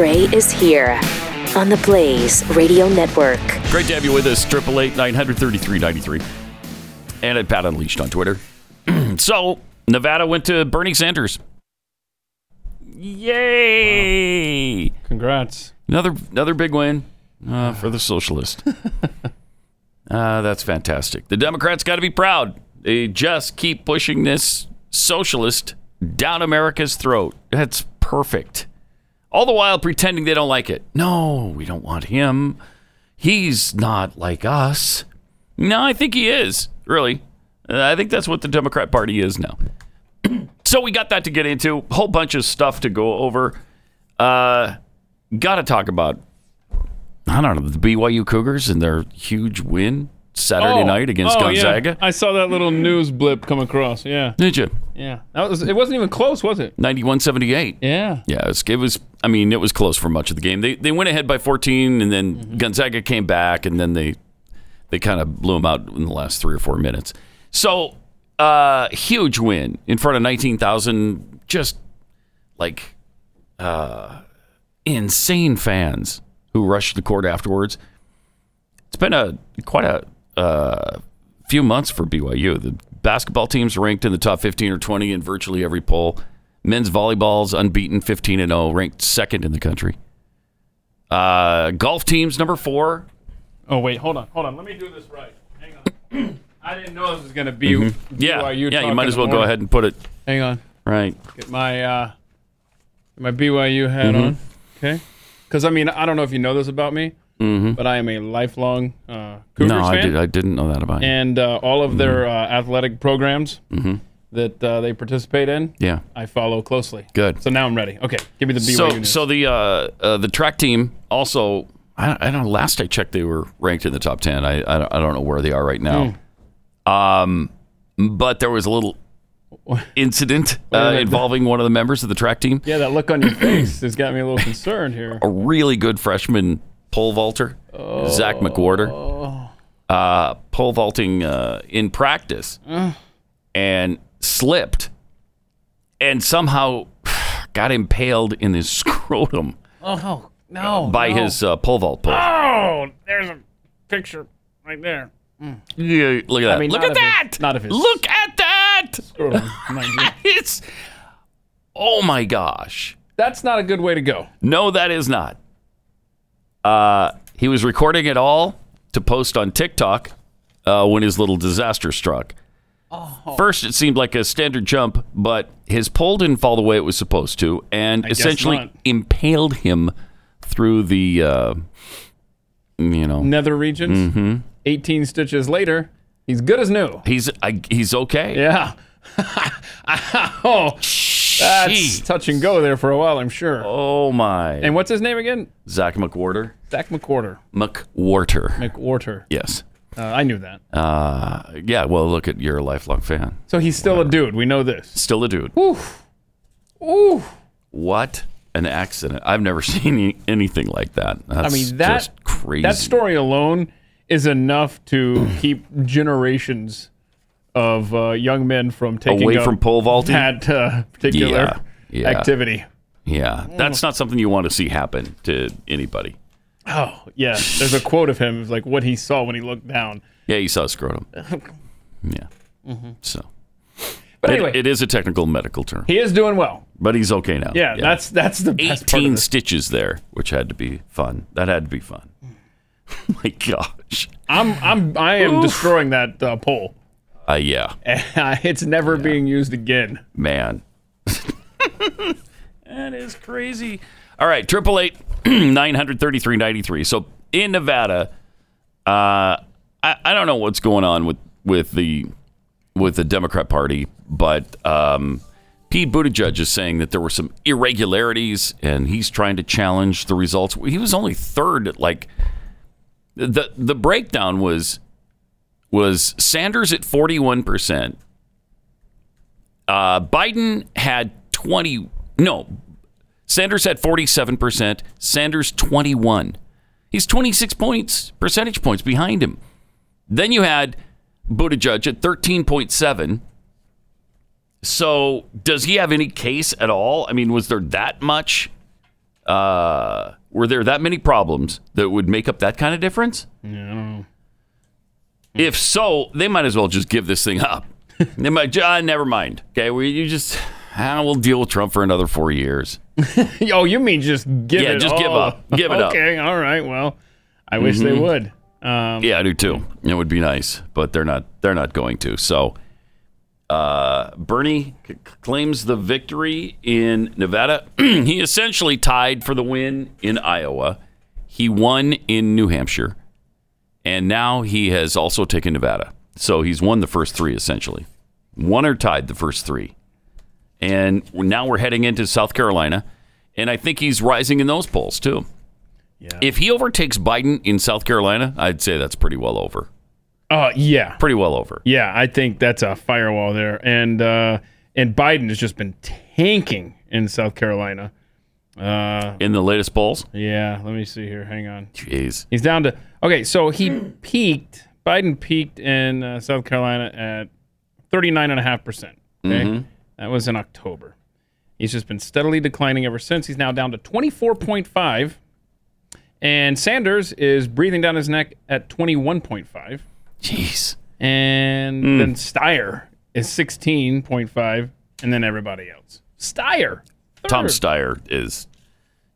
Gray is here on the Blaze Radio Network. Great to have you with us, 888-900-3393. And at Pat Unleashed on Twitter. So, Nevada went to Bernie Sanders. Yay! Wow. Congrats. Another big win for the socialist. That's fantastic. The Democrats got to be proud. They just keep pushing this socialist down America's throat. That's perfect. All the while pretending they don't like it. No, we don't want him. He's not like us. No, I think he is, really. I think that's what the Democrat Party is now. So we got that to get into. A whole bunch of stuff to go over. Got to talk about, I don't know, the BYU Cougars and their huge win Saturday night against Gonzaga. Yeah. I saw that little news blip come across. Yeah. Did you? Yeah. It wasn't even close, was it? 91-78. Yeah. Yeah. It was close for much of the game. They went ahead by 14, and then Gonzaga came back, and then they kind of blew them out in the last 3 or 4 minutes. So, huge win in front of 19,000, just like insane fans who rushed the court afterwards. It's been quite a few months for BYU. The basketball team's ranked in the top 15 or 20 in virtually every poll. Men's volleyball's unbeaten, 15-0, ranked second in the country. Golf team's number 4. Oh, wait, hold on. Let me do this right. Hang on. I didn't know this was going to be BYU. Yeah, you might as well go ahead and put it. Hang on. Right. Get my BYU hat on. Okay. Because, I don't know if you know this about me, but I am a lifelong Cougars fan. I didn't know that about you. And all of their athletic programs that they participate in, I follow closely. Good. So now I'm ready. Okay, give me the BYU news. So the track team also... I don't know. Last I checked, they were ranked in the top 10. I don't know where they are right now. But there was a little incident involving one of the members of the track team. Yeah, that look on your face has got me a little concerned here. A really good freshman pole vaulter, Zach McWhorter, pole vaulting in practice and slipped and somehow got impaled in his scrotum. Oh, no. By his pole vault pole. Oh, there's a picture right there. Mm. Yeah, look at that. Look at that. Look at that. It's, oh my gosh. That's not a good way to go. No, that is not. He was recording it all to post on TikTok when his little disaster struck. Oh. First, it seemed like a standard jump, but his pole didn't fall the way it was supposed to and essentially impaled him through the, nether regions. 18 stitches later, he's good as new. He's okay. Yeah. That's touch and go there for a while, I'm sure. Oh my! And what's his name again? Zach McWhorter. Zach McWhorter. McWhorter. Yes. I knew that. Yeah. Well, look at you're a lifelong fan. So he's still a dude. We know this. Still a dude. Ooh. What? An accident. I've never seen anything like that. That's just crazy. That story alone is enough to keep generations of young men from taking away from pole vaulting. That particular activity. Yeah, that's not something you want to see happen to anybody. Oh yeah, there's a quote of him like what he saw when he looked down. Yeah, he saw a scrotum. Yeah, so. But anyway, it is a technical medical term. He is doing well. But he's okay now. Yeah. That's the best part of it. 18 stitches there, which had to be fun. That had to be fun. My gosh. I am destroying that pole. Yeah. It's never being used again. Man. That is crazy. All right, 888-900-3393. So in Nevada, I don't know what's going on with the Democrat Party, but Pete Buttigieg is saying that there were some irregularities and he's trying to challenge the results. He was only third at the breakdown was Sanders at 41%. Biden had Sanders had 47%, Sanders 21. He's 26 percentage points behind him. Then you had Buttigieg at 13.7. So does he have any case at all? Was there that much Were there that many problems that would make up that kind of difference? No. If so, they might as well just give this thing up. They might, never mind. Okay, we'll deal with Trump for another 4 years. Oh, you mean just give it up? Yeah, just give up. Give it up. Okay, all right. Well, I wish they would. Yeah, I do too. It would be nice, but they're not going to. So Bernie claims the victory in Nevada. He essentially tied for the win in Iowa. He won in New Hampshire. And now he has also taken Nevada. So he's won the first three, essentially. Won or tied the first three. And now we're heading into South Carolina. And I think he's rising in those polls, too. Yeah. If he overtakes Biden in South Carolina, I'd say that's pretty well over. Yeah. Pretty well over. Yeah, I think that's a firewall there. And Biden has just been tanking in South Carolina. In the latest polls? Yeah, let me see here. Hang on. Jeez. He's down to... Okay, so Biden peaked in South Carolina at 39.5%. Okay? Mm-hmm. That was in October. He's just been steadily declining ever since. He's now down to 24.5%. And Sanders is breathing down his neck at 21.5%. Jeez. And then Steyer is 16.5%. And then everybody else. Steyer. Third. Tom Steyer is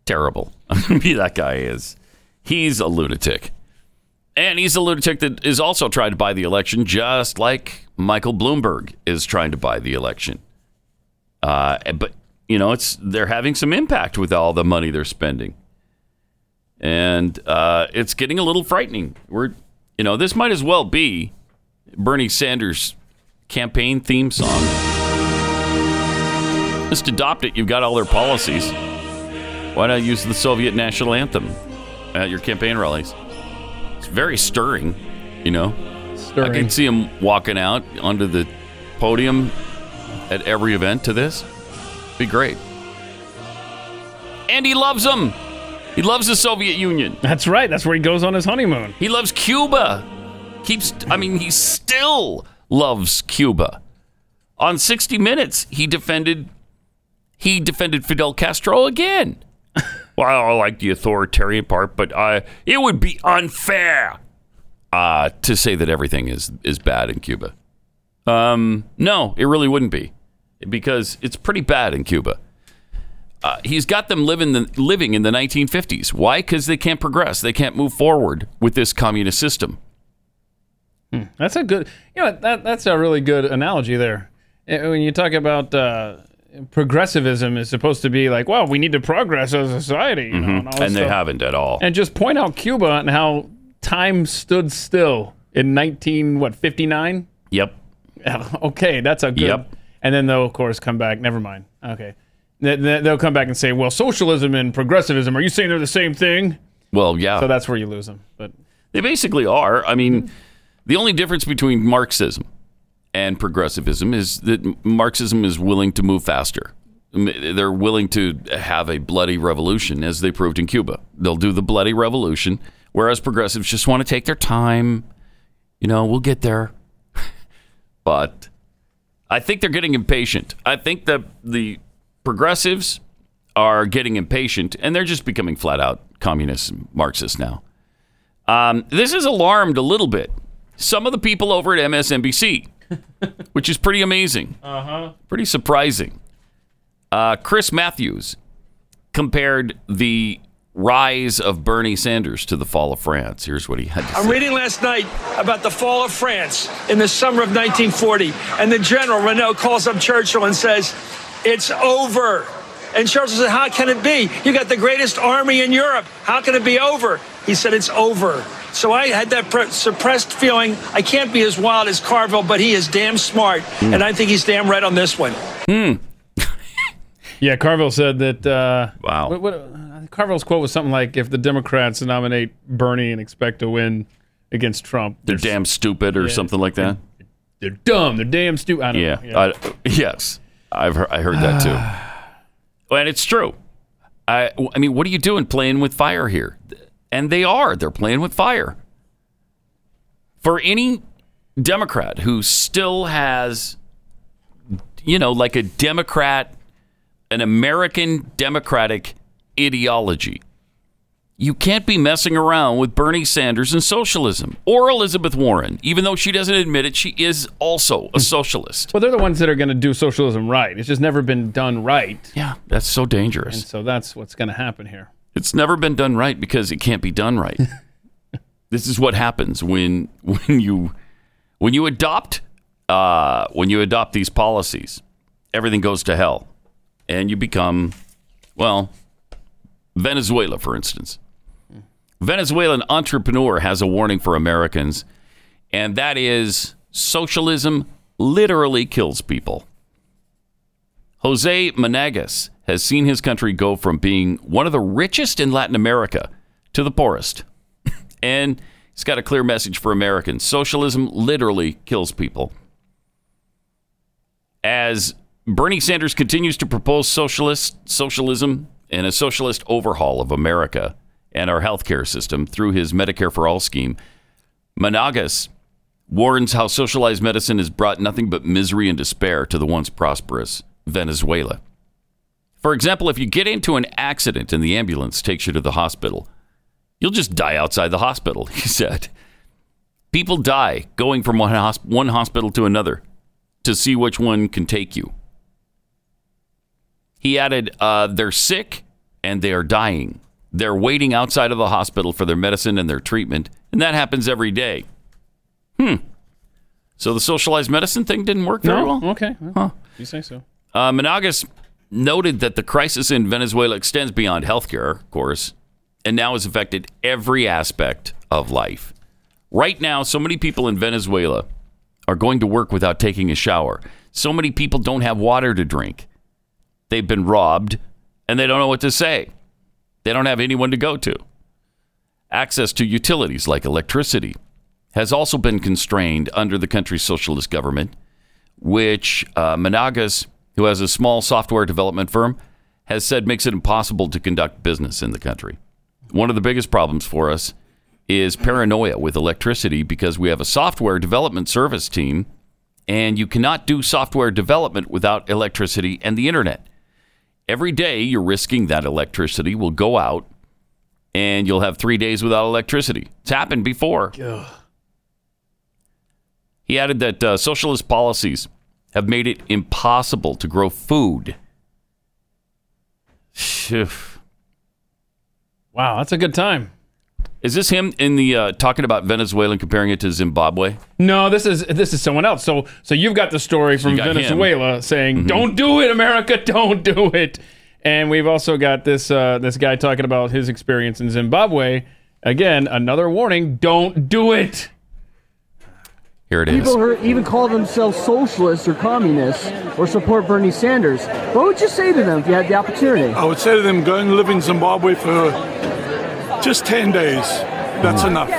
terrible. That guy is. He's a lunatic. And he's a lunatic that is also trying to buy the election, just like Michael Bloomberg is trying to buy the election. But, you know, they're having some impact with all the money they're spending. And it's getting a little frightening. This might as well be Bernie Sanders' campaign theme song. Just adopt it. You've got all their policies. Why not use the Soviet national anthem at your campaign rallies? It's very stirring, you know. Stirring. I can see him walking out onto the podium at every event to this. Be great. And he loves them. He loves the Soviet Union. That's right. That's where he goes on his honeymoon. He loves Cuba. He still loves Cuba. On 60 Minutes, he defended Fidel Castro again. Well, I like the authoritarian part, but it would be unfair to say that everything is bad in Cuba. No, it really wouldn't be, because it's pretty bad in Cuba. He's got them living in the 1950s. Why? Because they can't progress. They can't move forward with this communist system. That's a good, that's a really good analogy there. When you talk about progressivism is supposed to be like, well, we need to progress as a society. You know, and they haven't at all. And just point out Cuba and how time stood still in 1959? Yep. Okay, that's a good. Yep. And then they'll, of course, come back. Never mind. Okay. They'll come back and say, well, socialism and progressivism, are you saying they're the same thing? Well, yeah. So that's where you lose them. But they basically are. I mean, the only difference between Marxism and progressivism is that Marxism is willing to move faster. They're willing to have a bloody revolution, as they proved in Cuba. They'll do the bloody revolution, whereas progressives just want to take their time. You know, we'll get there. But I think they're getting impatient. I think that the progressives are getting impatient, and they're just becoming flat-out communists and Marxists now. This has alarmed a little bit some of the people over at MSNBC, which is pretty amazing, pretty surprising. Chris Matthews compared the rise of Bernie Sanders to the fall of France. Here's what he had to say. I'm reading last night about the fall of France in the summer of 1940, and the general, Renault, calls up Churchill and says, "It's over." And Churchill said, "How can it be? You got the greatest army in Europe. How can it be over?" He said, "It's over." So I had that suppressed feeling. I can't be as wild as Carville, but he is damn smart. And I think he's damn right on this one. Yeah, Carville said that. Wow. Carville's quote was something like, if the Democrats nominate Bernie and expect to win against Trump, they're damn stupid, or something like that. They're dumb. They're damn stupid. I don't know. Yeah. Yes. I heard that too, and it's true. I mean, what are you doing playing with fire here? And they are. They're playing with fire. For any Democrat who still has, like an American Democratic ideology. You can't be messing around with Bernie Sanders and socialism or Elizabeth Warren. Even though she doesn't admit it, she is also a socialist. Well, they're the ones that are going to do socialism right. It's just never been done right. Yeah, that's so dangerous. And so that's what's going to happen here. It's never been done right because it can't be done right. This is what happens when you adopt these policies. Everything goes to hell, and you become, well, Venezuela, for instance. Venezuelan entrepreneur has a warning for Americans, and that is socialism literally kills people. José Menagas has seen his country go from being one of the richest in Latin America to the poorest. And he's got a clear message for Americans. Socialism literally kills people. As Bernie Sanders continues to propose socialism and a socialist overhaul of America and our healthcare system through his Medicare for All scheme, Menagas warns how socialized medicine has brought nothing but misery and despair to the once prosperous Venezuela. For example, if you get into an accident and the ambulance takes you to the hospital, you'll just die outside the hospital, he said. People die going from one hospital to another to see which one can take you. He added, they're sick and they are dying. They're waiting outside of the hospital for their medicine and their treatment, and that happens every day. So the socialized medicine thing didn't work very well? Okay. Huh. You say so. Menagas noted that the crisis in Venezuela extends beyond healthcare, of course, and now has affected every aspect of life. Right now, so many people in Venezuela are going to work without taking a shower. So many people don't have water to drink. They've been robbed, and they don't know what to say. They don't have anyone to go to. Access to utilities like electricity has also been constrained under the country's socialist government, which Menagas, who has a small software development firm, has said makes it impossible to conduct business in the country. One of the biggest problems for us is paranoia with electricity because we have a software development service team, and you cannot do software development without electricity and the internet. Every day you're risking that electricity will go out, and you'll have 3 days without electricity. It's happened before. Ugh. He added that socialist policies have made it impossible to grow food. Wow, that's a good time. Is this him in the talking about Venezuela and comparing it to Zimbabwe? No, this is someone else. So you've got the story from Venezuela him. Saying, "Don't do it, America, don't do it." And we've also got this guy talking about his experience in Zimbabwe. Again, another warning: don't do it. Here it is. People even call themselves socialists or communists or support Bernie Sanders. What would you say to them if you had the opportunity? I would say to them, go and live in Zimbabwe for just 10 days. That's enough.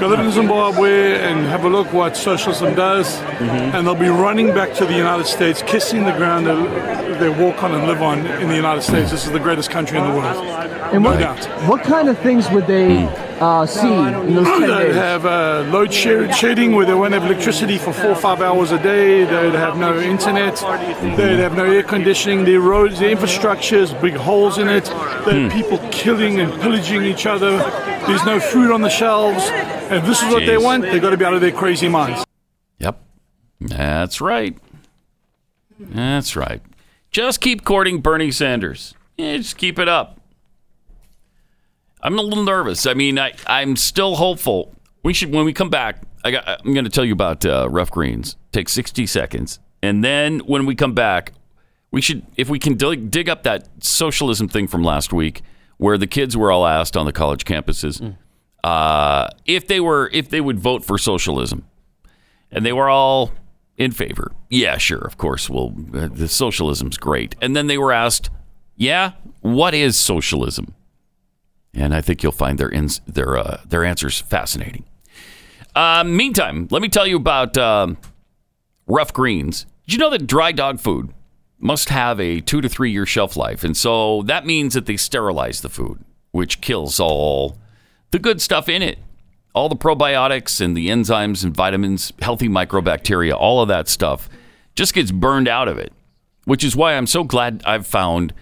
Go live in Zimbabwe and have a look what socialism does, and they'll be running back to the United States, kissing the ground they walk on and live on in the United States. This is the greatest country in the world. And what kind of things would they see in those 10 days? They'd have load shedding where they won't have electricity for 4 or 5 hours a day. They'd have no internet. They'd have no air conditioning. Their roads, their infrastructures, big holes in it. They'd have people killing and pillaging each other. There's no food on the shelves. If this is what they want, they've got to be out of their crazy minds. Yep. That's right. That's right. Just keep courting Bernie Sanders. Yeah, just keep it up. I'm a little nervous. I mean, I'm still hopeful. We should, when we come back, I'm going to tell you about rough greens. Take 60 seconds. And then when we come back, we should, if we can dig up that socialism thing from last week where the kids were all asked on the college campuses if they would vote for socialism. And they were all in favor. Yeah, sure, of course. Well, the socialism's great. And then they were asked, yeah, what is socialism? And I think you'll find their answers fascinating. Meantime, let me tell you about rough greens. Did you know that dry dog food must have a 2 to 3 year shelf life? And so that means that they sterilize the food, which kills all the good stuff in it. All the probiotics and the enzymes and vitamins, healthy microbacteria, all of that stuff just gets burned out of it, which is why I'm so glad I've found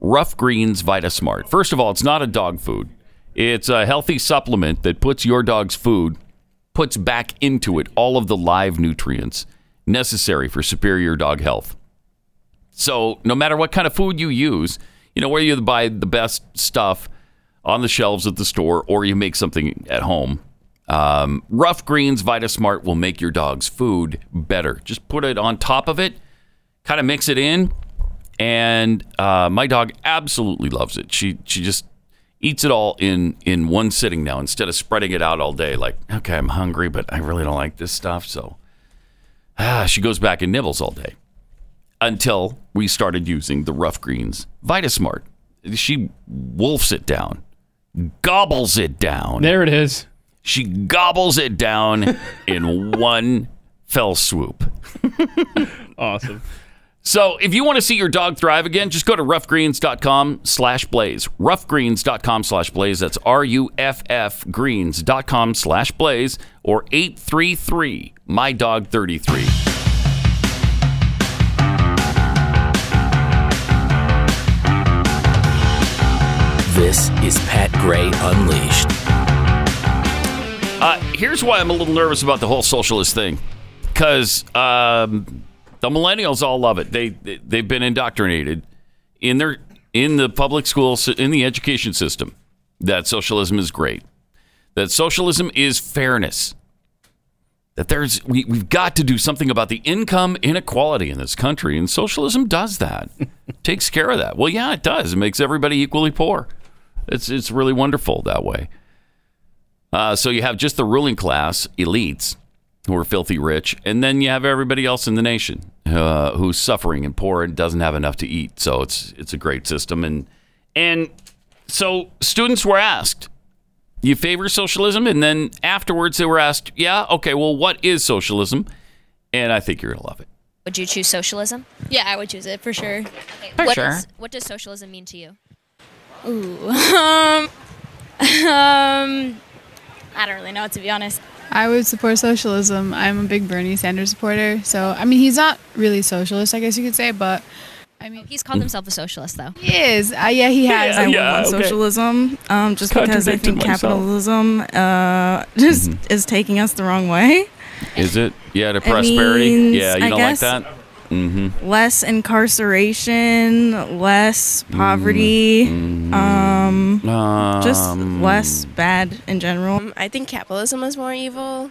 Rough Greens VitaSmart. First of all, it's not a dog food. It's a healthy supplement that puts your dog's food, puts back into it all of the live nutrients necessary for superior dog health. So no matter what kind of food you use, you know, whether you buy the best stuff on the shelves at the store or you make something at home, Rough Greens VitaSmart will make your dog's food better. Just put it on top of it, kind of mix it in, and my dog absolutely loves it. She just eats it all in one sitting now instead of spreading it out all day. Like, okay, I'm hungry, but I really don't like this stuff, so she goes back and nibbles all day until we started using the Rough Greens VitaSmart. She wolfs it down, gobbles it down. There it is. She gobbles it down in one fell swoop. Awesome. So if you want to see your dog thrive again, just go to roughgreens.com/blaze. Roughgreens.com/blaze. That's RUFF Greens.com/blaze or 833-MY-DOG-33. This is Pat Gray Unleashed. Here's why I'm a little nervous about the whole socialist thing, because the millennials all love it. They've been indoctrinated in the public schools, in the education system, that socialism is great, that socialism is fairness, that we've got to do something about the income inequality in this country, and socialism does that, takes care of that. Well, yeah, it does. It makes everybody equally poor. It's really wonderful that way. So you have just the ruling class, elites, who are filthy rich, and then you have everybody else in the nation who's suffering and poor and doesn't have enough to eat. So it's a great system. And so students were asked, you favor socialism? And then afterwards they were asked, yeah, okay, well, what is socialism? And I think you're going to love it. Would you choose socialism? Yeah, I would choose it for sure. Okay. What does socialism mean to you? Ooh. I don't really know, to be honest. I would support socialism. I'm a big Bernie Sanders supporter. So, I mean, he's not really socialist, I guess you could say, but I mean... He's called himself a socialist, though. He is. Yeah, he has. I want socialism, just because I think capitalism just is taking us the wrong way. Is it? Yeah, to prosperity. I guess, like that? Mm-hmm. Less incarceration, less poverty, just less bad in general. I think capitalism is more evil.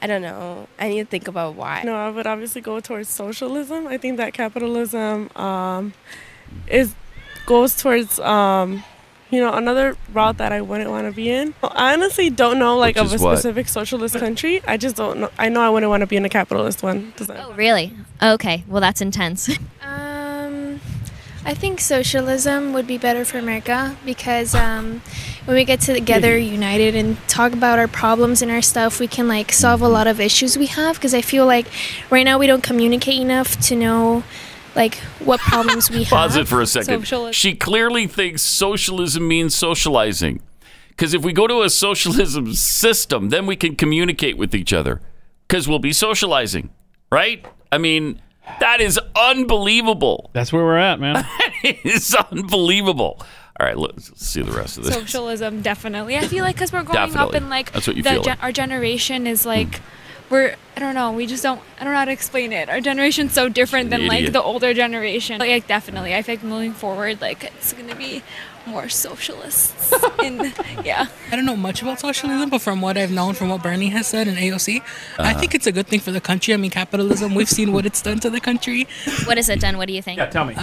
I don't know. I need to think about why. No, I would obviously go towards socialism. I think that capitalism goes towards another route that I wouldn't want to be in. I honestly don't know of a specific socialist country. I just don't know. I know I wouldn't want to be in a capitalist one. Oh, really? Okay. Well, that's intense. I think socialism would be better for America because when we get together united and talk about our problems and our stuff, we can solve a lot of issues we have, because I feel like right now we don't communicate enough to know what problems we have. Pause it for a second. Socialism. She clearly thinks socialism means socializing, because if we go to a socialism system, then we can communicate with each other, because we'll be socializing, right? I mean, that is unbelievable. That's where we're at, man. That is unbelievable. All right, let's see the rest of this. Socialism, definitely. I feel because we're growing up and that's what you feel our generation is I don't know how to explain it. Our generation's so different than the older generation. Definitely. I think moving forward, it's going to be more socialists. I don't know much about socialism, but from what I've known, from what Bernie has said in AOC, I think it's a good thing for the country. I mean, capitalism, we've seen what it's done to the country. What has it done? What do you think? Yeah, tell me. Made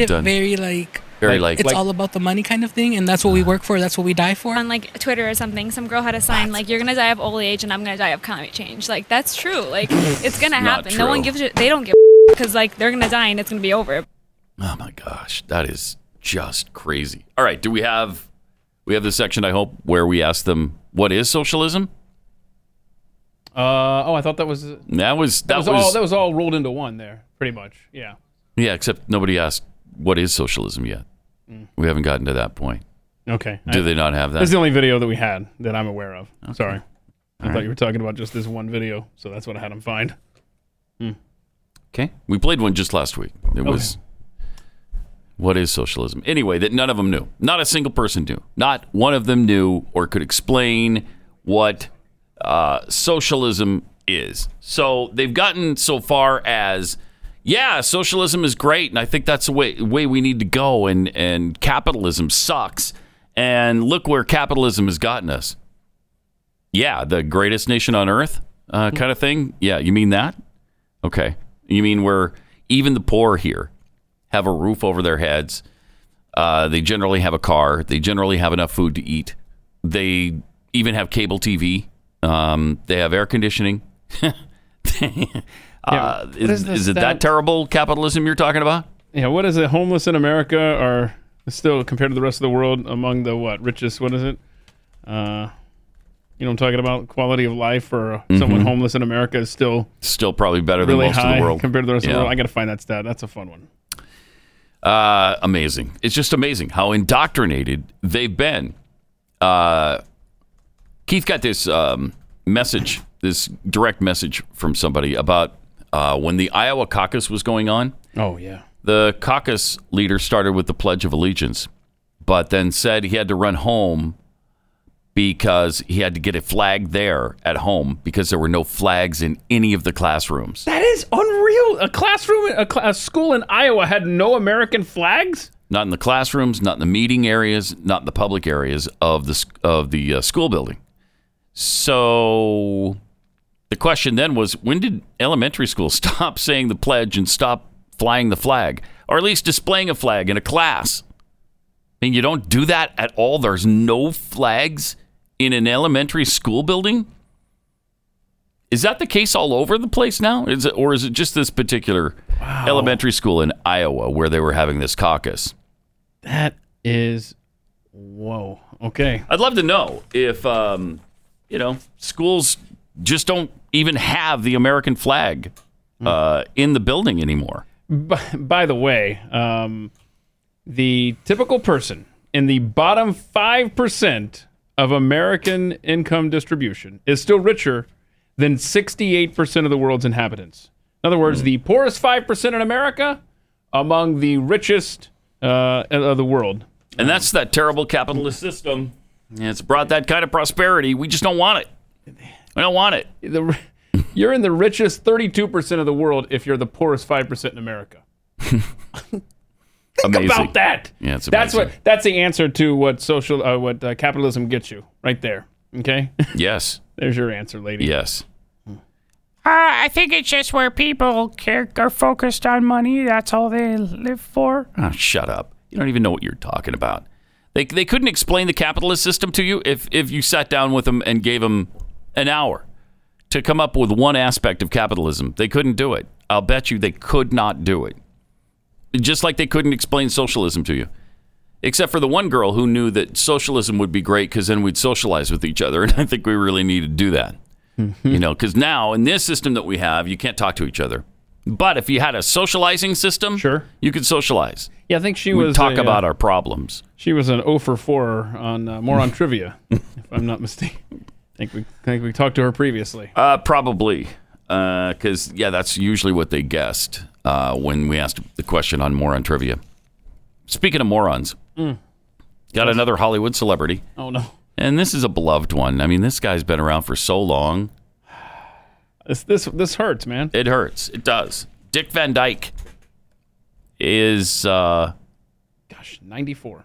it very it's all about the money kind of thing, and that's what we work for, that's what we die for. On Twitter or something, some girl had a sign you're gonna die of old age and I'm gonna die of climate change. That's true. It's gonna happen. No one gives a, they don't give a, because they're gonna die and it's gonna be over. Oh my gosh, that is just crazy. All right, do we have the section, I hope, where we ask them what is socialism? I thought that was all rolled into one there, pretty much. Yeah. Yeah, except nobody asked what is socialism yet. We haven't gotten to that point. Okay. Do they not have that? That's the only video that we had that I'm aware of. Okay. Sorry. I thought you were talking about just this one video, so that's what I had them find. Okay. We played one just last week. It was What is socialism? Anyway, that none of them knew. Not a single person knew. Not one of them knew or could explain what socialism is. So they've gotten so far as, yeah, socialism is great, and I think that's the way we need to go, and capitalism sucks, and look where capitalism has gotten us. Yeah, the greatest nation on earth kind of thing? Yeah, you mean that? Okay. You mean where even the poor here have a roof over their heads, they generally have a car, they generally have enough food to eat, they even have cable TV, they have air conditioning. Is it that terrible capitalism you're talking about? Yeah, what is it? Homeless in America are still, compared to the rest of the world, among the richest, what is it? You know what I'm talking about? Quality of life for someone homeless in America is still probably better really than most of the world. Compared to the rest of the world. I got to find that stat. That's a fun one. Amazing. It's just amazing how indoctrinated they've been. Keith got this message, this direct message from somebody about when the Iowa caucus was going on. Oh, yeah. The caucus leader started with the Pledge of Allegiance, but then said he had to run home because he had to get a flag there at home because there were no flags in any of the classrooms. That is unreal. A school in Iowa had no American flags? Not in the classrooms, not in the meeting areas, not in the public areas of the school building. So the question then was, when did elementary school stop saying the pledge and stop flying the flag, or at least displaying a flag in a class? I mean, you don't do that at all. There's no flags in an elementary school building? Is that the case all over the place now? Or is it just this particular elementary school in Iowa where they were having this caucus? That is, whoa. Okay. I'd love to know if, schools just don't even have the American flag in the building anymore. By the way, the typical person in the bottom 5% of American income distribution is still richer than 68% of the world's inhabitants. In other words, the poorest 5% in America among the richest of the world. And that's that terrible capitalist system. It's brought that kind of prosperity. We just don't want it. We don't want it. You're in the richest 32% of the world if you're the poorest 5% in America. Think about that. Yeah, that's the answer to what capitalism gets you right there. Okay. Yes. There's your answer, lady. Yes. I think it's just where people are focused on money. That's all they live for. Oh, shut up! You don't even know what you're talking about. They couldn't explain the capitalist system to you if you sat down with them and gave them an hour to come up with one aspect of capitalism. They couldn't do it. I'll bet you they could not do it. Just like they couldn't explain socialism to you. Except for the one girl who knew that socialism would be great because then we'd socialize with each other. And I think we really need to do that. Because now in this system that we have, you can't talk to each other. But if you had a socializing system, sure, you could socialize. Yeah, I think she was... talk about our problems. She was an 0 for 4 on moron trivia, if I'm not mistaken. I think we talked to her previously. Probably. Because, that's usually what they guessed when we asked the question on Moron Trivia. Speaking of morons, got another Hollywood celebrity. Oh, no. And this is a beloved one. I mean, this guy's been around for so long. This hurts, man. It hurts. It does. Dick Van Dyke is... 94.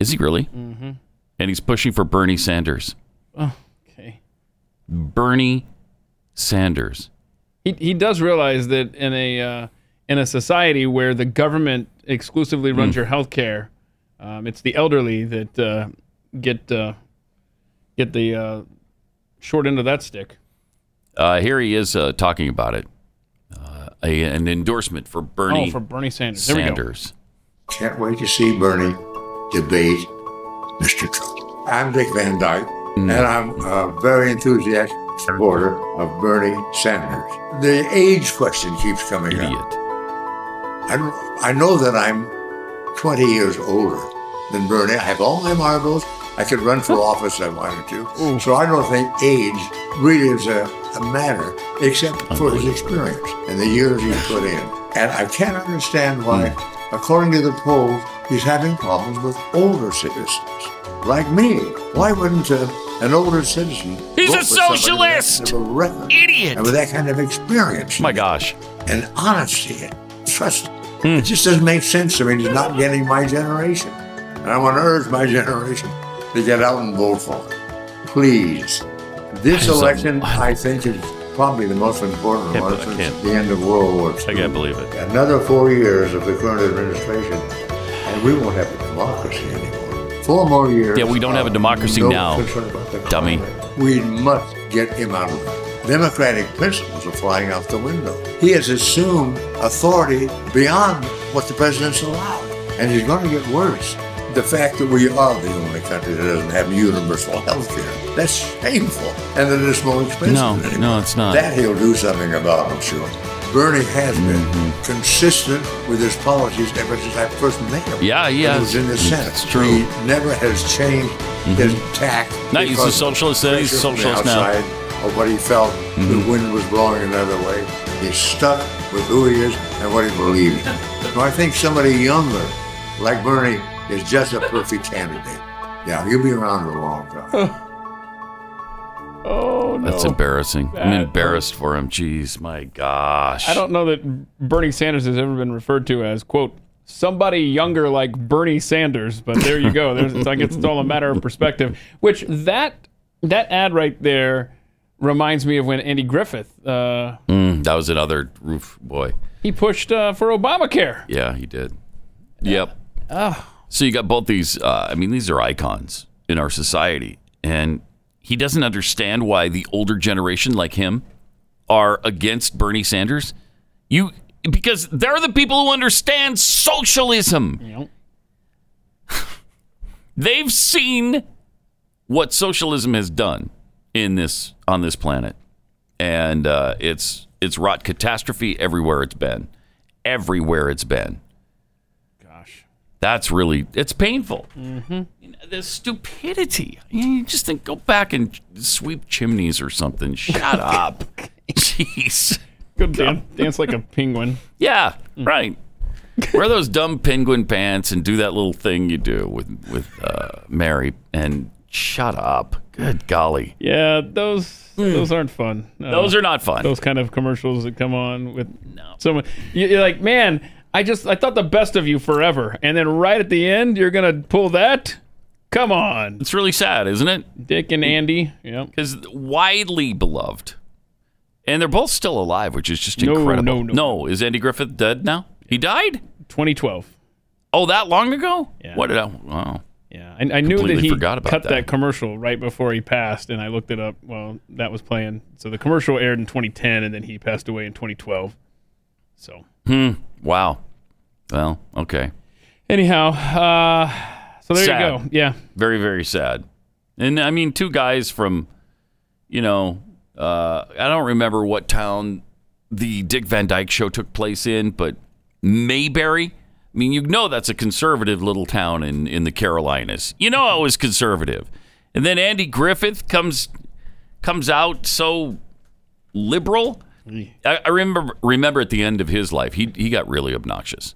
Is he really? Mm-hmm. And he's pushing for Bernie Sanders. Oh, okay. Bernie Sanders. He does realize that in a society where the government exclusively runs your health care, it's the elderly that get the short end of that stick. Here he is talking about it. An endorsement for Bernie. Oh, for Bernie Sanders. Sanders. There we go. Can't wait to see Bernie debate Mr. Trump. I'm Dick Van Dyke, and I'm very enthusiastic supporter of Bernie Sanders. The age question keeps coming up. I know that I'm 20 years older than Bernie. I have all my marbles. I could run for office if I wanted to. So I don't think age really is a matter, except for his experience and the years he's put in. And I can't understand why According to the polls, he's having problems with older citizens, like me. Why wouldn't an older citizen? He's a socialist, that kind of a record, idiot, and with that kind of experience. My gosh, and honesty, and trust. It just doesn't make sense to me. He's not getting my generation, and I want to urge my generation to get out and vote for him, please. This election, I think, is probably the most important one since the end of World War II. I can't believe it. Another 4 years of the current administration, and we won't have a democracy anymore. 4 more years. Yeah, we don't have a democracy now, dummy. We must get him out of it. Democratic principles are flying out the window. He has assumed authority beyond what the president's allowed, and he's going to get worse. The fact that we are the only country that doesn't have universal health care, that's shameful. And that it's more expensive anymore. No, it's not. That he'll do something about, I'm sure. Bernie has been consistent with his policies ever since I first met him. He was in the Senate. It's true. He never has changed his tack. No, he's a socialist. He's a socialist now. Of what he felt the wind was blowing another way. He's stuck with who he is and what he believes. So I think somebody younger, like Bernie, is just a perfect candidate. Yeah, he'll be around for a long time. Oh, no. That's embarrassing. I'm embarrassed for him. Jeez, my gosh. I don't know that Bernie Sanders has ever been referred to as, quote, somebody younger like Bernie Sanders, but there you go. It's like it's all a matter of perspective, which that ad right there reminds me of when Andy Griffith. That was another roof boy. He pushed for Obamacare. Yeah, he did. Yep. Oh. So you got both these, these are icons in our society. And he doesn't understand why the older generation like him are against Bernie Sanders. Because they're the people who understand socialism. Yep. They've seen what socialism has done on this planet. And it's wrought catastrophe everywhere it's been. That's really, it's painful. Mm-hmm. The stupidity. You just think, go back and sweep chimneys or something. Shut up. Jeez. Go dance like a penguin. Yeah, right. Wear those dumb penguin pants and do that little thing you do with Mary and shut up. Good golly. Yeah, those aren't fun. Those are not fun. Those kind of commercials that come on with someone. You're like, man, I thought the best of you forever, and then right at the end, you're gonna pull that. Come on, it's really sad, isn't it? Dick and Andy, because widely beloved, and they're both still alive, which is just incredible. No, is Andy Griffith dead now? He died 2012. Oh, that long ago? Yeah. What did I? Wow. Yeah, I knew that he cut that commercial right before he passed, and I looked it up while that was playing. So the commercial aired in 2010, and then he passed away in 2012. So. Wow. Well, okay. Anyhow, so there you go. Yeah. Very, very sad. And I mean, two guys from, I don't remember what town the Dick Van Dyke show took place in, but Mayberry. I mean, that's a conservative little town in the Carolinas. It was conservative. And then Andy Griffith comes out so liberal. I remember at the end of his life, he got really obnoxious.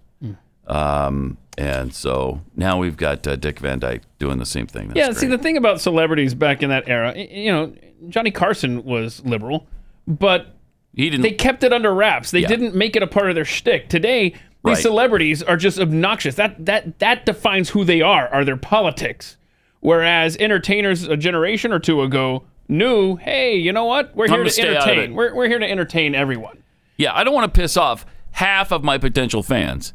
And so now we've got Dick Van Dyke doing the same thing. That's great. See, the thing about celebrities back in that era, Johnny Carson was liberal, but they kept it under wraps. They didn't make it a part of their shtick. Today, these celebrities are just obnoxious. That defines who they are their politics. Whereas entertainers a generation or two ago knew, hey, you know what? We're here to entertain. We're here to entertain everyone. Yeah, I don't want to piss off half of my potential fans,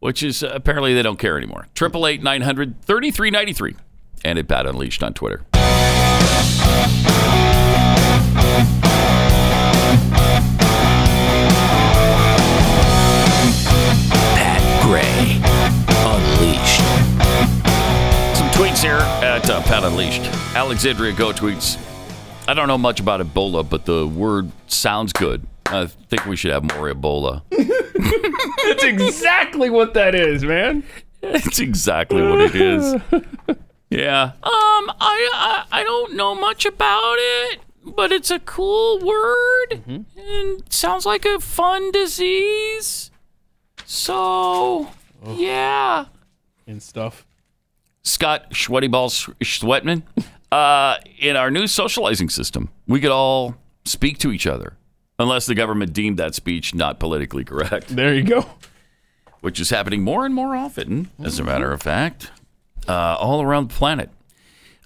which is apparently they don't care anymore. 888-900-3393 and at Pat Unleashed on Twitter. Pat Gray Unleashed. Some tweets here at Pat Unleashed. Alexandria Go tweets. I don't know much about Ebola, but the word sounds good. I think we should have more Ebola. That's exactly what that is, man. That's exactly what it is. Yeah. I don't know much about it, but it's a cool word and sounds like a fun disease. So Yeah. And stuff. Scott Schwettyball Schwetman, in our new socializing system, we could all speak to each other unless the government deemed that speech not politically correct. There you go. Which is happening more and more often, as a matter of fact, all around the planet.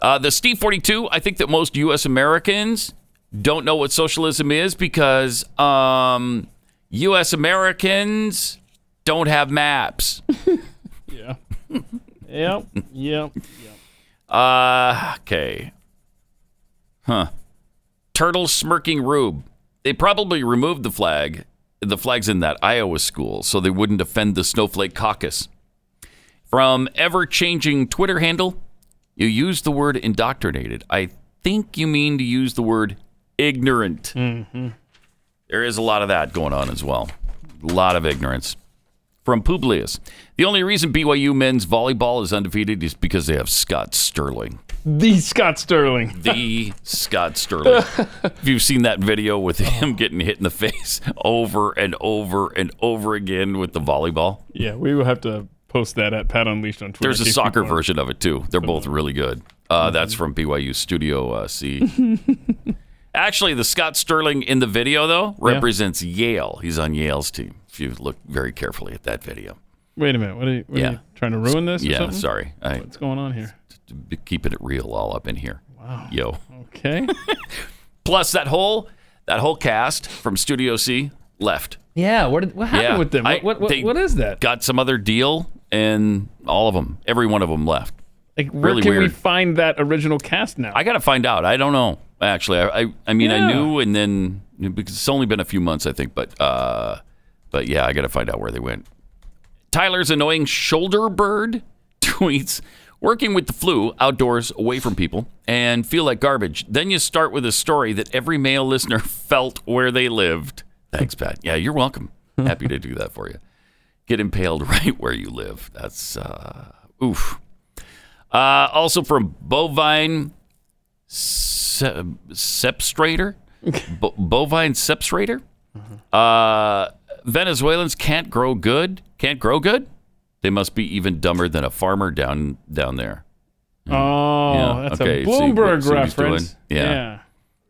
The Steve 42, I think that most U.S. Americans don't know what socialism is because U.S. Americans don't have maps. Yeah. Yep. Okay. Huh. Turtle smirking rube. They probably removed the flag. The flag's in that Iowa school, so they wouldn't offend the Snowflake Caucus. From ever-changing Twitter handle, you use the word indoctrinated. I think you mean to use the word ignorant. Mm-hmm. There is a lot of that going on as well. A lot of ignorance. From Publius, the only reason BYU men's volleyball is undefeated is because they have Scott Sterling. The Scott Sterling. If you've seen that video with him getting hit in the face over and over and over again with the volleyball. Yeah, we will have to post that at Pat Unleashed on Twitter. There's a soccer version of it, too. They're both really good. That's from BYU Studio C. Actually, the Scott Sterling in the video, though, represents Yale. He's on Yale's team. If you look very carefully at that video. Wait a minute. What are you trying to ruin this? Yeah, something? Sorry. What's going on here? Keeping it real all up in here. Wow. Yo. Okay. Plus that whole cast from Studio C left. Yeah. What happened with them? What is that? Got some other deal, and all of them, every one of them left. Like, where really can we find that original cast now? I got to find out. I don't know. Actually, I mean, I knew, and then because it's only been a few months, I think, but yeah, I got to find out where they went. Tyler's annoying shoulder bird tweets: working with the flu outdoors, away from people, and feel like garbage. Then you start with a story that every male listener felt where they lived. Thanks, Pat. Yeah, you're welcome. Happy to do that for you. Get impaled right where you live. That's oof. Also from Bovine. Sepstrator? Bovine Sepstrator? Venezuelans can't grow good? They must be even dumber than a farmer down there. That's a Bloomberg reference. Yeah.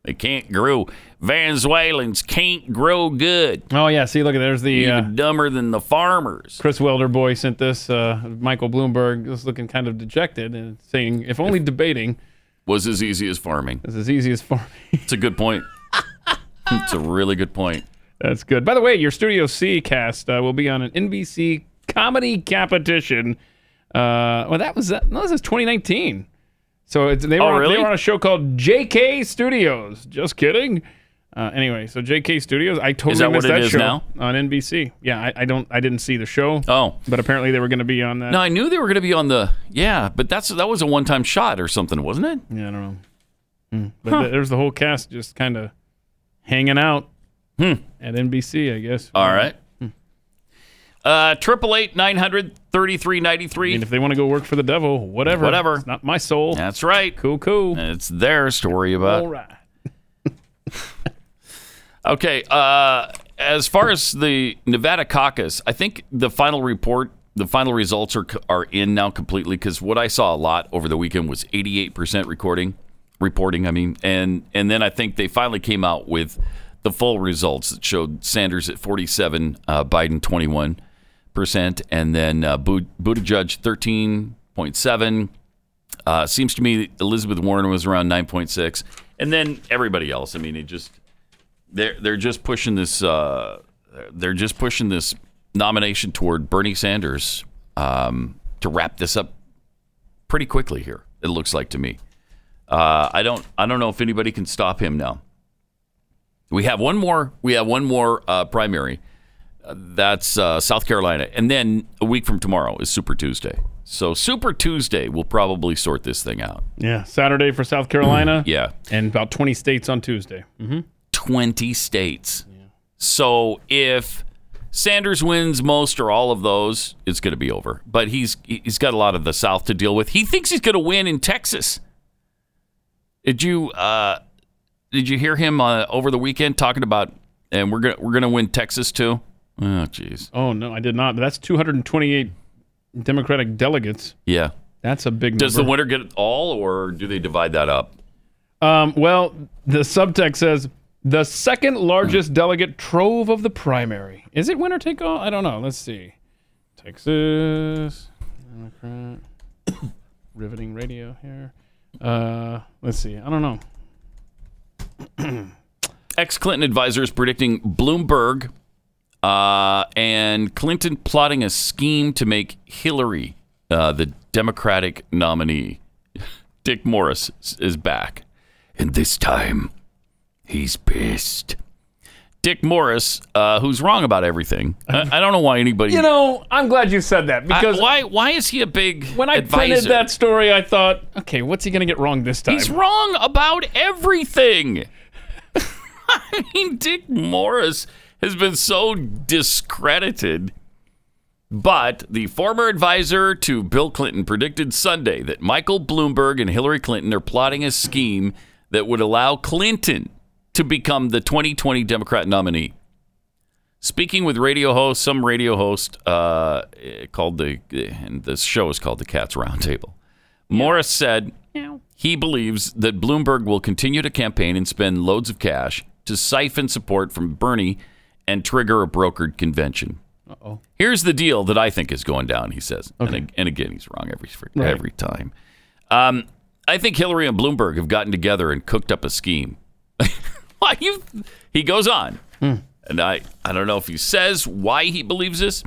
They can't grow. Venezuelans can't grow good. Oh, yeah. See, look, there's the... Even dumber than the farmers. Chris Welder Boy sent this. Michael Bloomberg was looking kind of dejected and saying, if only debating... was as easy as farming. It's a good point. It's a really good point. That's good. By the way, your Studio C cast will be on an NBC comedy competition. This is 2019. So they were on a show called JK Studios. Just kidding. Anyway, so JK Studios, I totally missed that show now? On NBC. Yeah, I didn't see the show. Oh, but apparently they were going to be on that. No, I knew they were going to be on but that was a one-time shot or something, wasn't it? Yeah, I don't know. But there's the whole cast just kind of hanging out at NBC, I guess. All right. 888-900-3393. I mean, if they want to go work for the devil, whatever. It's not my soul. That's right. Cool. And it's their story about. All right. Okay, as far as the Nevada caucus, I think the final results are in now completely, because what I saw a lot over the weekend was 88% reporting. I mean, and then I think they finally came out with the full results that showed Sanders at 47%, Biden 21%, and then Buttigieg 13.7%. Seems to me Elizabeth Warren was around 9.6%, and then everybody else. I mean, it just. They're just pushing this nomination toward Bernie Sanders to wrap this up pretty quickly here. It looks like to me. I don't know if anybody can stop him now. We have one more primary. That's South Carolina, and then a week from tomorrow is Super Tuesday. So Super Tuesday will probably sort this thing out. Yeah, Saturday for South Carolina. Yeah, and about 20 states on Tuesday. 20 states. Yeah. So if Sanders wins most or all of those, it's going to be over. But he's got a lot of the South to deal with. He thinks he's going to win in Texas. Did you hear him over the weekend talking about? And we're gonna win Texas too. Oh, jeez. Oh no, I did not. That's 228 Democratic delegates. Yeah. That's a big number. Does the winner get it all, or do they divide that up? Well, the subtext says, the second largest delegate trove of the primary. Is it winner take all? I don't know. Let's see. Texas. Democrat. Riveting radio here. Let's see. I don't know. Ex-Clinton advisors predicting Bloomberg and Clinton plotting a scheme to make Hillary the Democratic nominee. Dick Morris is back. And this time, he's pissed. Dick Morris, who's wrong about everything. I don't know why anybody... You know, I'm glad you said that, because... Why is he a big advisor? When I printed that story, I thought, okay, what's he going to get wrong this time? He's wrong about everything. I mean, Dick Morris has been so discredited. But the former advisor to Bill Clinton predicted Sunday that Michael Bloomberg and Hillary Clinton are plotting a scheme that would allow Clinton to become the 2020 Democrat nominee. Speaking with some radio host called and the show is called The Cats Roundtable. Yeah. Morris said he believes that Bloomberg will continue to campaign and spend loads of cash to siphon support from Bernie and trigger a brokered convention. Uh-oh. Here's the deal that I think is going down, he says. Okay. And again, he's wrong every time. I think Hillary and Bloomberg have gotten together and cooked up a scheme. He goes on. And I don't know if he says why he believes this.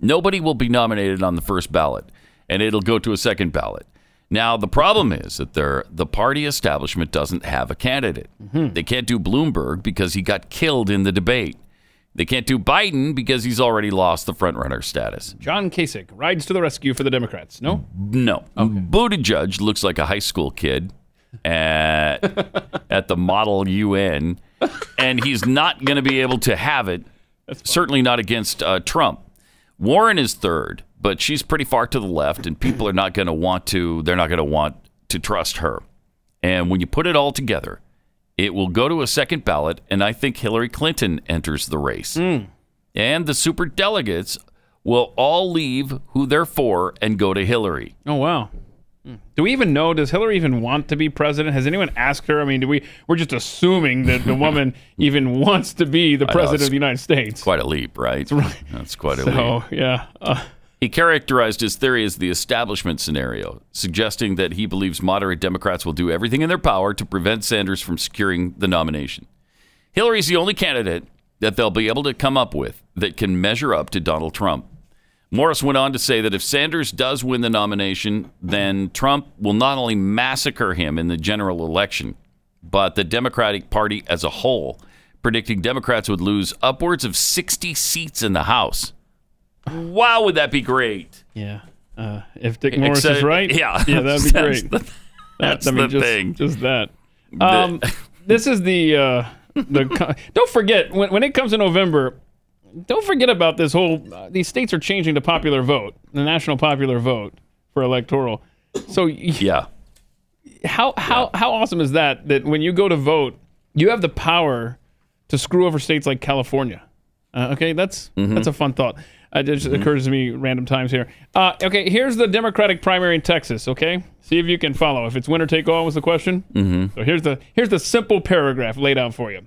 Nobody will be nominated on the first ballot, and it'll go to a second ballot. Now, the problem is that the party establishment doesn't have a candidate. Mm-hmm. They can't do Bloomberg because he got killed in the debate. They can't do Biden because he's already lost the front-runner status. John Kasich rides to the rescue for the Democrats. No? No. Okay. Buttigieg looks like a high school kid at the Model UN, and he's not going to be able to have it, certainly not against Trump. Warren is third, but she's pretty far to the left, and people are not going to want to. They're not going to want to trust her. And when you put it all together, it will go to a second ballot, and I think Hillary Clinton enters the race. And the superdelegates will all leave who they're for and go to Hillary. Oh, wow. Do we even know? Does Hillary even want to be president? Has anyone asked her? I mean, we're just assuming that the woman even wants to be the president of the United States. Quite a leap, right? That's right. That's quite a leap. So, yeah. He characterized his theory as the establishment scenario, suggesting that he believes moderate Democrats will do everything in their power to prevent Sanders from securing the nomination. Hillary's the only candidate that they'll be able to come up with that can measure up to Donald Trump. Morris went on to say that if Sanders does win the nomination, then Trump will not only massacre him in the general election, but the Democratic Party as a whole, predicting Democrats would lose upwards of 60 seats in the House. Wow, would that be great? Yeah. If Dick Morris is right, yeah, that'd be great. That's the thing. Just that. This is the don't forget, when it comes to November... Don't forget about this whole... these states are changing to popular vote, the national popular vote for electoral. So yeah, how awesome is that when you go to vote, you have the power to screw over states like California. Okay, that's a fun thought. It just occurs to me random times here. Okay, here's the Democratic primary in Texas. Okay, see if you can follow. If it's winner take all was the question. So here's the simple paragraph laid out for you.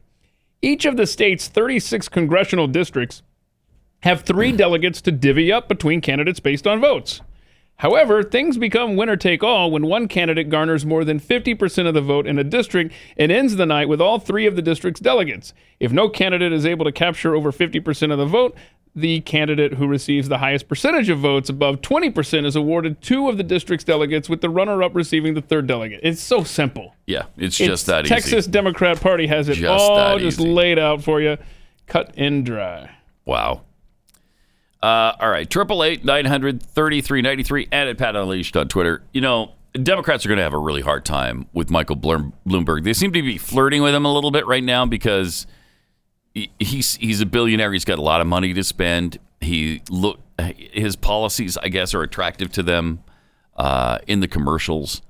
Each of the state's 36 congressional districts have 3 delegates to divvy up between candidates based on votes. However, things become winner-take-all when one candidate garners more than 50% of the vote in a district and ends the night with all 3 of the district's delegates. If no candidate is able to capture over 50% of the vote, the candidate who receives the highest percentage of votes above 20% is awarded 2 of the district's delegates, with the runner-up receiving the 3rd delegate. It's so simple. Yeah, it's just that easy. Texas Democrat Party has it all just laid out for you. Cut and dry. Wow. All right, 888-900-3393, and at Pat Unleashed on Twitter. You know, Democrats are going to have a really hard time with Michael Bloomberg. They seem to be flirting with him a little bit right now because he's a billionaire. He's got a lot of money to spend. His policies, I guess, are attractive to them in the commercials.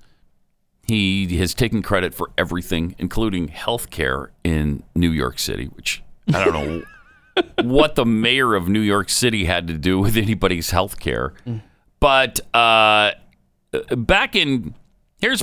He has taken credit for everything, including health care in New York City, which I don't know what the mayor of New York City had to do with anybody's health care. But here's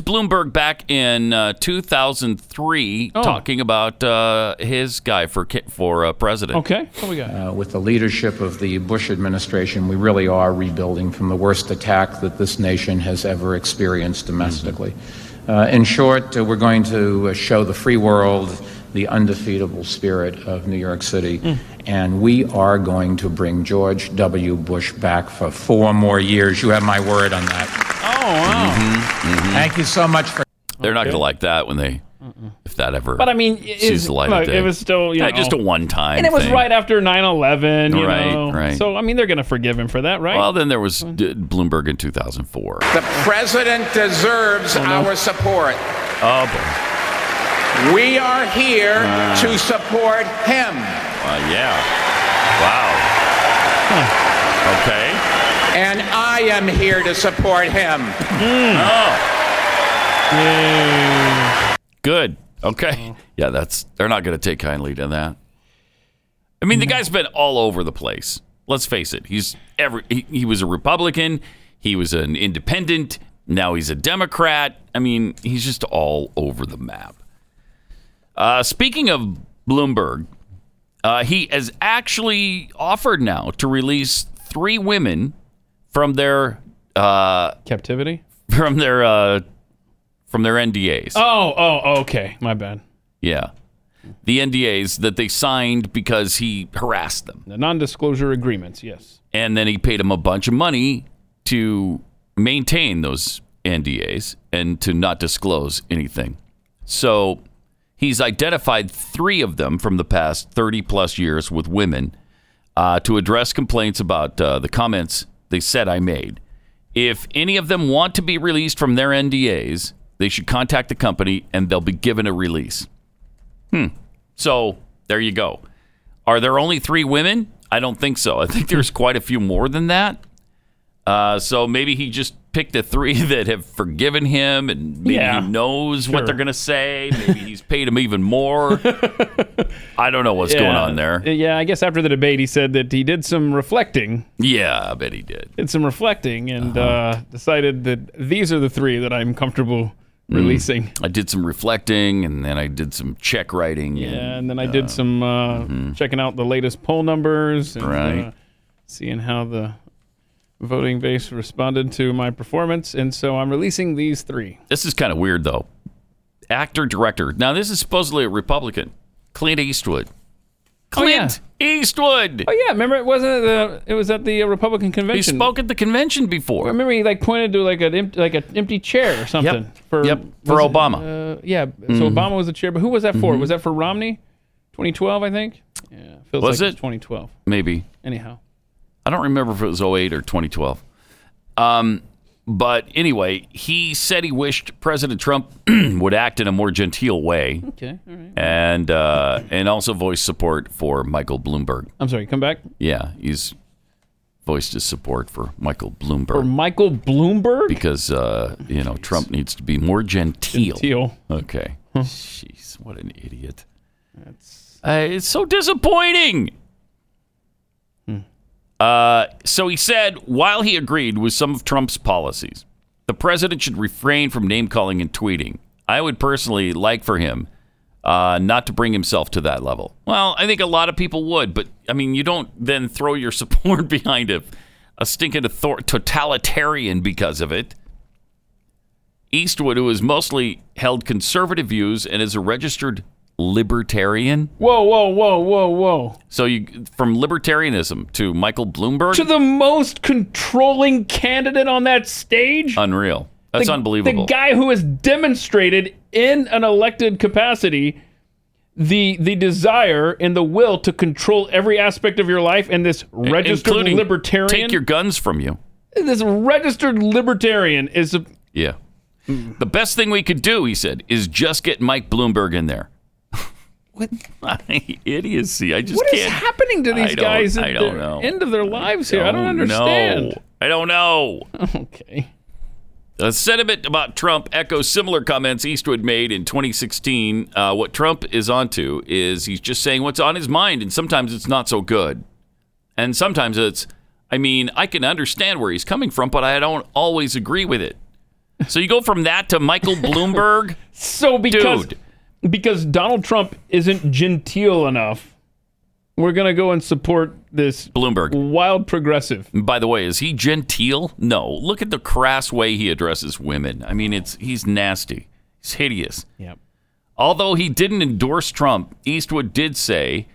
Bloomberg back in 2003 talking about his guy for president. Okay, what do we got? With the leadership of the Bush administration, we really are rebuilding from the worst attack that this nation has ever experienced domestically. Mm-hmm. In short, we're going to show the free world the undefeatable spirit of New York City, and we are going to bring George W. Bush back for 4 more years. You have my word on that. Oh, wow. Mm-hmm, mm-hmm. Thank you so much for... They're not going to like that when they... Mm-mm. If that ever... But I mean... It was still, you know... Just a one-time thing. And it was right after 9/11, you know. Right. So, I mean, they're going to forgive him for that, right? Well, then there was Bloomberg in 2004. The president deserves our support. Oh, boy. We are here to support him. Wow. Huh. Okay. And I am here to support him. Good. Okay. Yeah, they're not going to take kindly to that. I mean, the guy's been all over the place. Let's face it. He was a Republican. He was an independent. Now he's a Democrat. I mean, he's just all over the map. Speaking of Bloomberg, he has actually offered now to release 3 women from their captivity, from their NDAs. Oh, okay, my bad. Yeah, the NDAs that they signed because he harassed them. The non-disclosure agreements, yes. And then he paid them a bunch of money to maintain those NDAs and to not disclose anything. So he's identified 3 of them from the past 30 plus years with women to address complaints about the comments they said I made. If any of them want to be released from their NDAs, they should contact the company and they'll be given a release. So there you go. Are there only 3 women? I don't think so. I think there's quite a few more than that. So maybe he just picked the 3 that have forgiven him, and maybe he knows what they're going to say. Maybe he's paid them even more. I don't know what's going on there. Yeah, I guess after the debate, he said that he did some reflecting. Yeah, I bet he did. Did some reflecting and decided that these are the 3 that I'm comfortable releasing. I did some reflecting, and then I did some check writing. Yeah, and then I did some checking out the latest poll numbers. And, seeing how the voting base responded to my performance, and so I'm releasing these 3. This is kind of weird, though. Actor, director. Now, this is supposedly a Republican. Clint Eastwood. Eastwood! Oh, yeah. Remember, it was at the Republican convention. He spoke at the convention before. I remember he pointed to an empty chair or something. For Obama. So Obama was the chair, but who was that for? Was that for Romney? 2012, I think? Yeah, feels was like it? It was 2012. Maybe. Anyhow. I don't remember if it was 2008 or 2012. But anyway, he said he wished President Trump would act in a more genteel way. Okay, all right. And also voiced support for Michael Bloomberg. I'm sorry, come back? Yeah, he's voiced his support for Michael Bloomberg. For Michael Bloomberg? Because, Trump needs to be more genteel. Okay. Huh. Jeez, what an idiot. It's so disappointing. So he said, while he agreed with some of Trump's policies, the president should refrain from name-calling and tweeting. I would personally like for him not to bring himself to that level. Well, I think a lot of people would, but, I mean, you don't then throw your support behind a stinking totalitarian because of it. Eastwood, who has mostly held conservative views and is a registered libertarian. Whoa. So from libertarianism to Michael Bloomberg. To the most controlling candidate on that stage. Unreal. That's unbelievable. The guy who has demonstrated in an elected capacity the desire and the will to control every aspect of your life, and this registered libertarian. Take your guns from you. This registered libertarian is... Yeah. The best thing we could do, he said, is just get Mike Bloomberg in there. What idiocy. I just what can't. What is happening to these guys at the end of their lives here? I don't understand. I don't know. Okay. The sentiment about Trump echoes similar comments Eastwood made in 2016. What Trump is onto is he's just saying what's on his mind, and sometimes it's not so good. And sometimes it's, I mean, I can understand where he's coming from, but I don't always agree with it. So you go from that to Michael Bloomberg? Because Donald Trump isn't genteel enough, we're going to go and support this Bloomberg wild progressive. By the way, is he genteel? No. Look at the crass way he addresses women. I mean, he's nasty. He's hideous. Yep. Although he didn't endorse Trump, Eastwood did say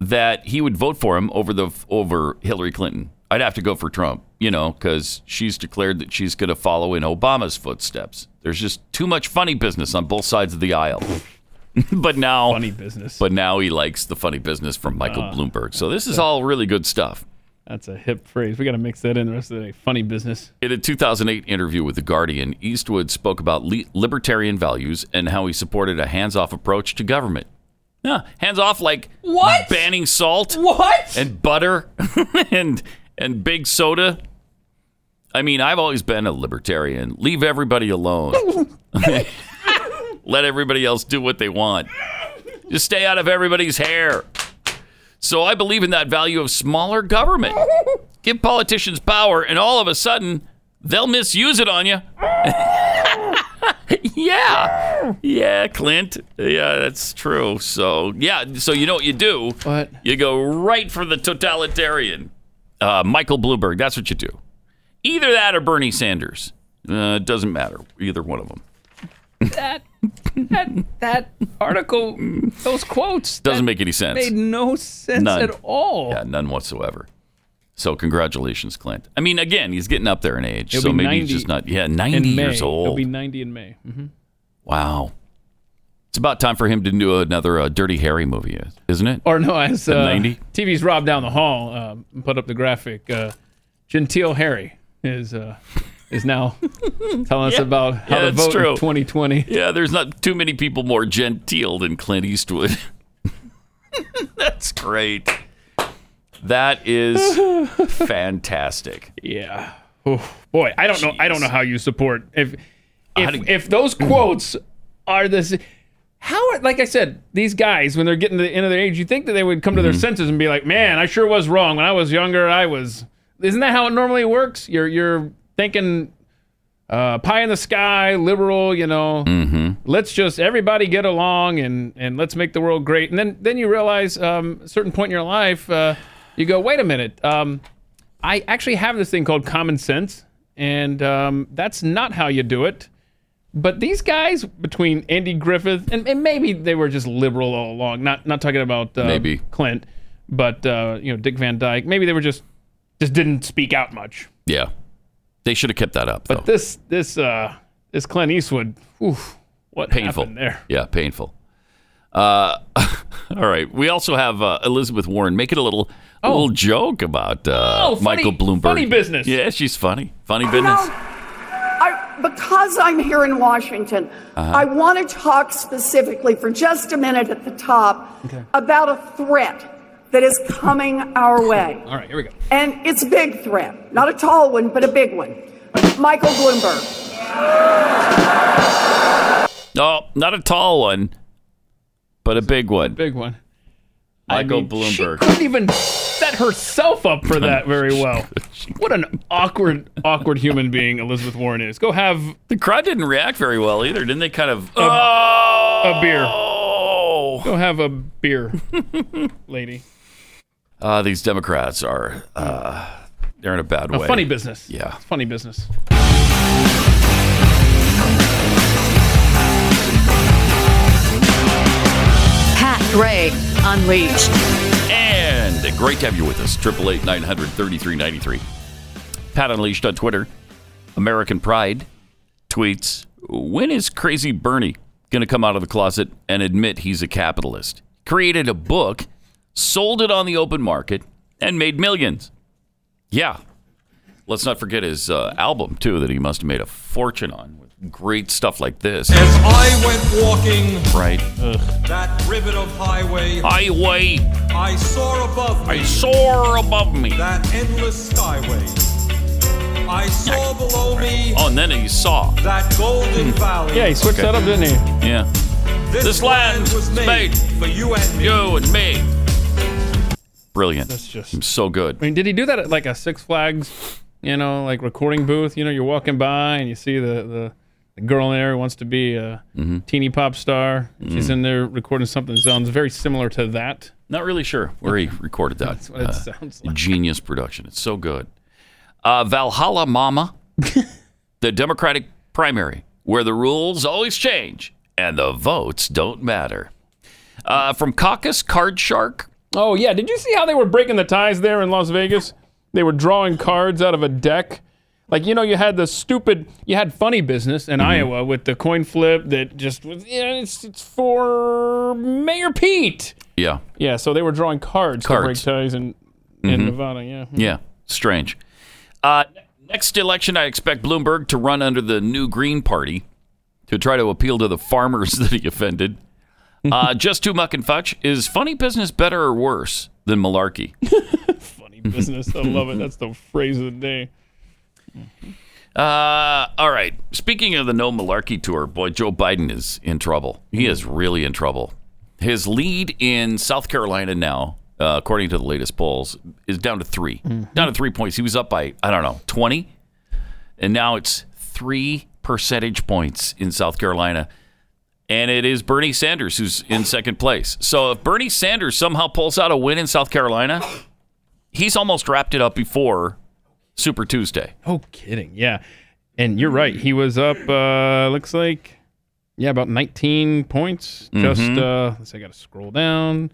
that he would vote for him over Hillary Clinton. I'd have to go for Trump, because she's declared that she's going to follow in Obama's footsteps. There's just too much funny business on both sides of the aisle. But now he likes the funny business from Michael Bloomberg. So this is all really good stuff. That's a hip phrase. We got to mix that in the rest of the day. Funny business. In a 2008 interview with The Guardian, Eastwood spoke about libertarian values and how he supported a hands-off approach to government. Huh. Hands-off like what? Banning salt and butter and big soda. I mean, I've always been a libertarian. Leave everybody alone. Let everybody else do what they want. Just stay out of everybody's hair. So I believe in that value of smaller government. Give politicians power, and all of a sudden, they'll misuse it on you. Yeah, Clint. Yeah, that's true. So you know what you do? What? You go right for the totalitarian. Michael Bloomberg, that's what you do. Either that or Bernie Sanders. Doesn't matter. Either one of them. That article, those quotes, doesn't make any sense. Made no sense at all. Yeah, none whatsoever. So congratulations, Clint. I mean, again, he's getting up there in age, so maybe he's just not. Yeah, 90 years old. He'll be 90 in May. Mm-hmm. Wow, it's about time for him to do another Dirty Harry movie, isn't it? Or no, as TV's Rob down the hall put up the graphic. Genteel Harry is now telling us about how to vote in 2020. Yeah, there's not too many people more genteel than Clint Eastwood. That's great. That is fantastic. Yeah. Oh, boy, I don't know how you support if those quotes are this. How, like I said, these guys, when they're getting to the end of their age, you think that they would come to their senses and be like, man, I sure was wrong. When I was younger, isn't that how it normally works? You're thinking pie in the sky, liberal, let's just everybody get along and let's make the world great. And then you realize a certain point in your life, you go, wait a minute, I actually have this thing called common sense, and that's not how you do it. But these guys, between Andy Griffith, and maybe they were just liberal all along, not talking about maybe Clint, but Dick Van Dyke, maybe they were just didn't speak out much. Yeah. They should have kept that up, though. But this Clint Eastwood, oof, what painful. Happened there? Yeah, painful. All right. We also have Elizabeth Warren making a little joke about Michael Bloomberg. Funny business. Yeah, she's funny. Funny business. Because I'm here in Washington, I want to talk specifically for just a minute at the top about a threat that is coming our way. All right, here we go. And it's a big threat. Not a tall one, but a big one. Michael Bloomberg. No, not a tall one, but a big one. Big one. Michael Bloomberg. She couldn't even set herself up for that very well. What an awkward human being Elizabeth Warren is. Go have... The crowd didn't react very well either. Didn't they kind of... A beer. Go have a beer, lady. These Democrats are, they're in a bad way. Funny business. Yeah. It's funny business. Pat Gray Unleashed. And great to have you with us. 888-900-3393. Pat Unleashed on Twitter. American Pride tweets, when is Crazy Bernie going to come out of the closet and admit he's a capitalist? Created a book, sold it on the open market, and made millions. Yeah. Let's not forget his album, too, that he must have made a fortune on with great stuff like this. As I went walking that ribbon of highway, I saw above me that endless skyway. I saw below me. Oh, and then he saw that golden valley. Yeah, he switched that up, didn't he? Yeah. This land was made for you and me. brilliant. That's just so good. I mean, did he do that at like a Six Flags, you know, like recording booth? You know, you're walking by and you see the girl in there who wants to be a teeny pop star. She's in there recording something that sounds very similar to that. Not really sure where he recorded that. That's what it sounds like. Genius production. It's so good. Valhalla Mama, the Democratic primary, where the rules always change and the votes don't matter. From Caucus Card Shark. Oh, yeah. Did you see how they were breaking the ties there in Las Vegas? They were drawing cards out of a deck. Like, you know, you had the stupid, you had funny business in Iowa with the coin flip that just was, you know, it's for Mayor Pete. Yeah. Yeah, so they were drawing cards. To break ties in Nevada, yeah. Yeah, strange. Next election, I expect Bloomberg to run under the new Green Party to try to appeal to the farmers that he offended. Just Too Muck and Fudge. Is funny business better or worse than malarkey? Funny business. I love it. That's the phrase of the day. All right. Speaking of the no malarkey tour, boy, Joe Biden is in trouble. He is really in trouble. His lead in South Carolina now, according to the latest polls, is down to 3. Down to 3 points. He was up by, 20. And now it's 3 percentage points in South Carolina. And it is Bernie Sanders who's in second place. So if Bernie Sanders somehow pulls out a win in South Carolina, he's almost wrapped it up before Super Tuesday. No kidding. Yeah. And you're right. He was up, looks like, about 19 points. Just, let's see, I got to scroll down.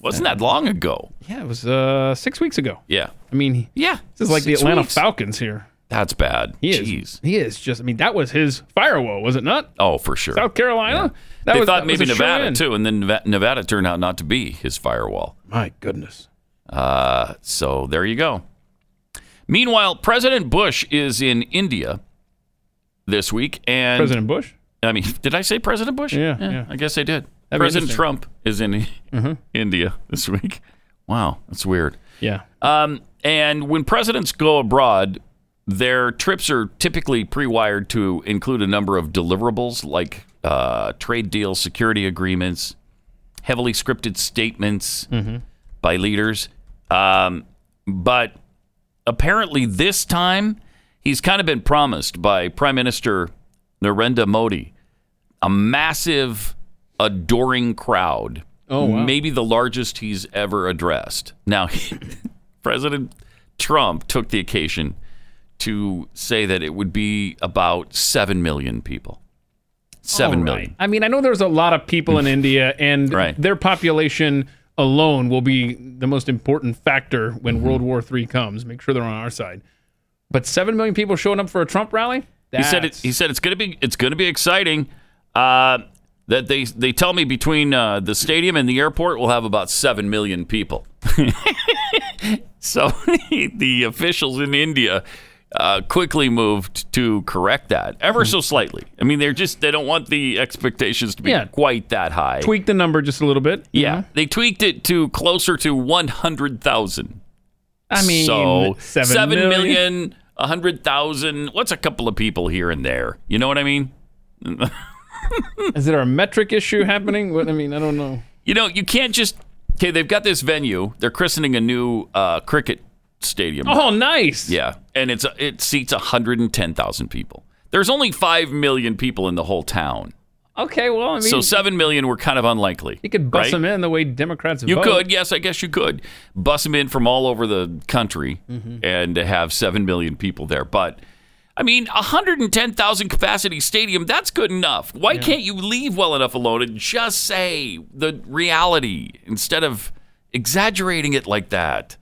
Wasn't that long ago? Yeah, it was 6 weeks ago. Yeah. I mean, this is like the Atlanta Falcons here. That's bad. He is just, that was his firewall, was it not? Oh, for sure. South Carolina? Yeah. They thought maybe Nevada, too, and then Nevada turned out not to be his firewall. My goodness. So there you go. Meanwhile, President Bush is in India this week. And President Bush? Did I say President Bush? Yeah. I guess I did. That'd President Trump is in India this week. Wow, that's weird. Yeah. And when presidents go abroad, their trips are typically pre-wired to include a number of deliverables like trade deals, security agreements, heavily scripted statements by leaders. But apparently this time, he's kind of been promised by Prime Minister Narendra Modi a massive, adoring crowd. Oh, wow. Maybe the largest he's ever addressed. Now, President Trump took the occasion to say that it would be about 7 million people. 7 million. I know there's a lot of people in India, and their population alone will be the most important factor when World War III comes. Make sure they're on our side. But 7 million people showing up for a Trump rally? He said it's going to be exciting. That they tell me between the stadium and the airport we'll have about 7 million people. So the officials in India quickly moved to correct that ever so slightly. They don't want the expectations to be quite that high. Tweak the number just a little bit. Yeah, they tweaked it to closer to 100,000. So 7 million. 100,000. What's a couple of people here and there? You know what I mean? Is there a metric issue happening? I don't know. You can't just... Okay, they've got this venue. They're christening a new cricket stadium. Oh, nice. Yeah, and it seats 110,000 people. There's only 5 million people in the whole town. Okay, well, So 7 million were kind of unlikely. You could bus them in the way Democrats vote. You could, yes, I guess you could. Bus them in from all over the country and have 7 million people there. But, 110,000 capacity stadium, that's good enough. Why can't you leave well enough alone and just say the reality instead of exaggerating it like that?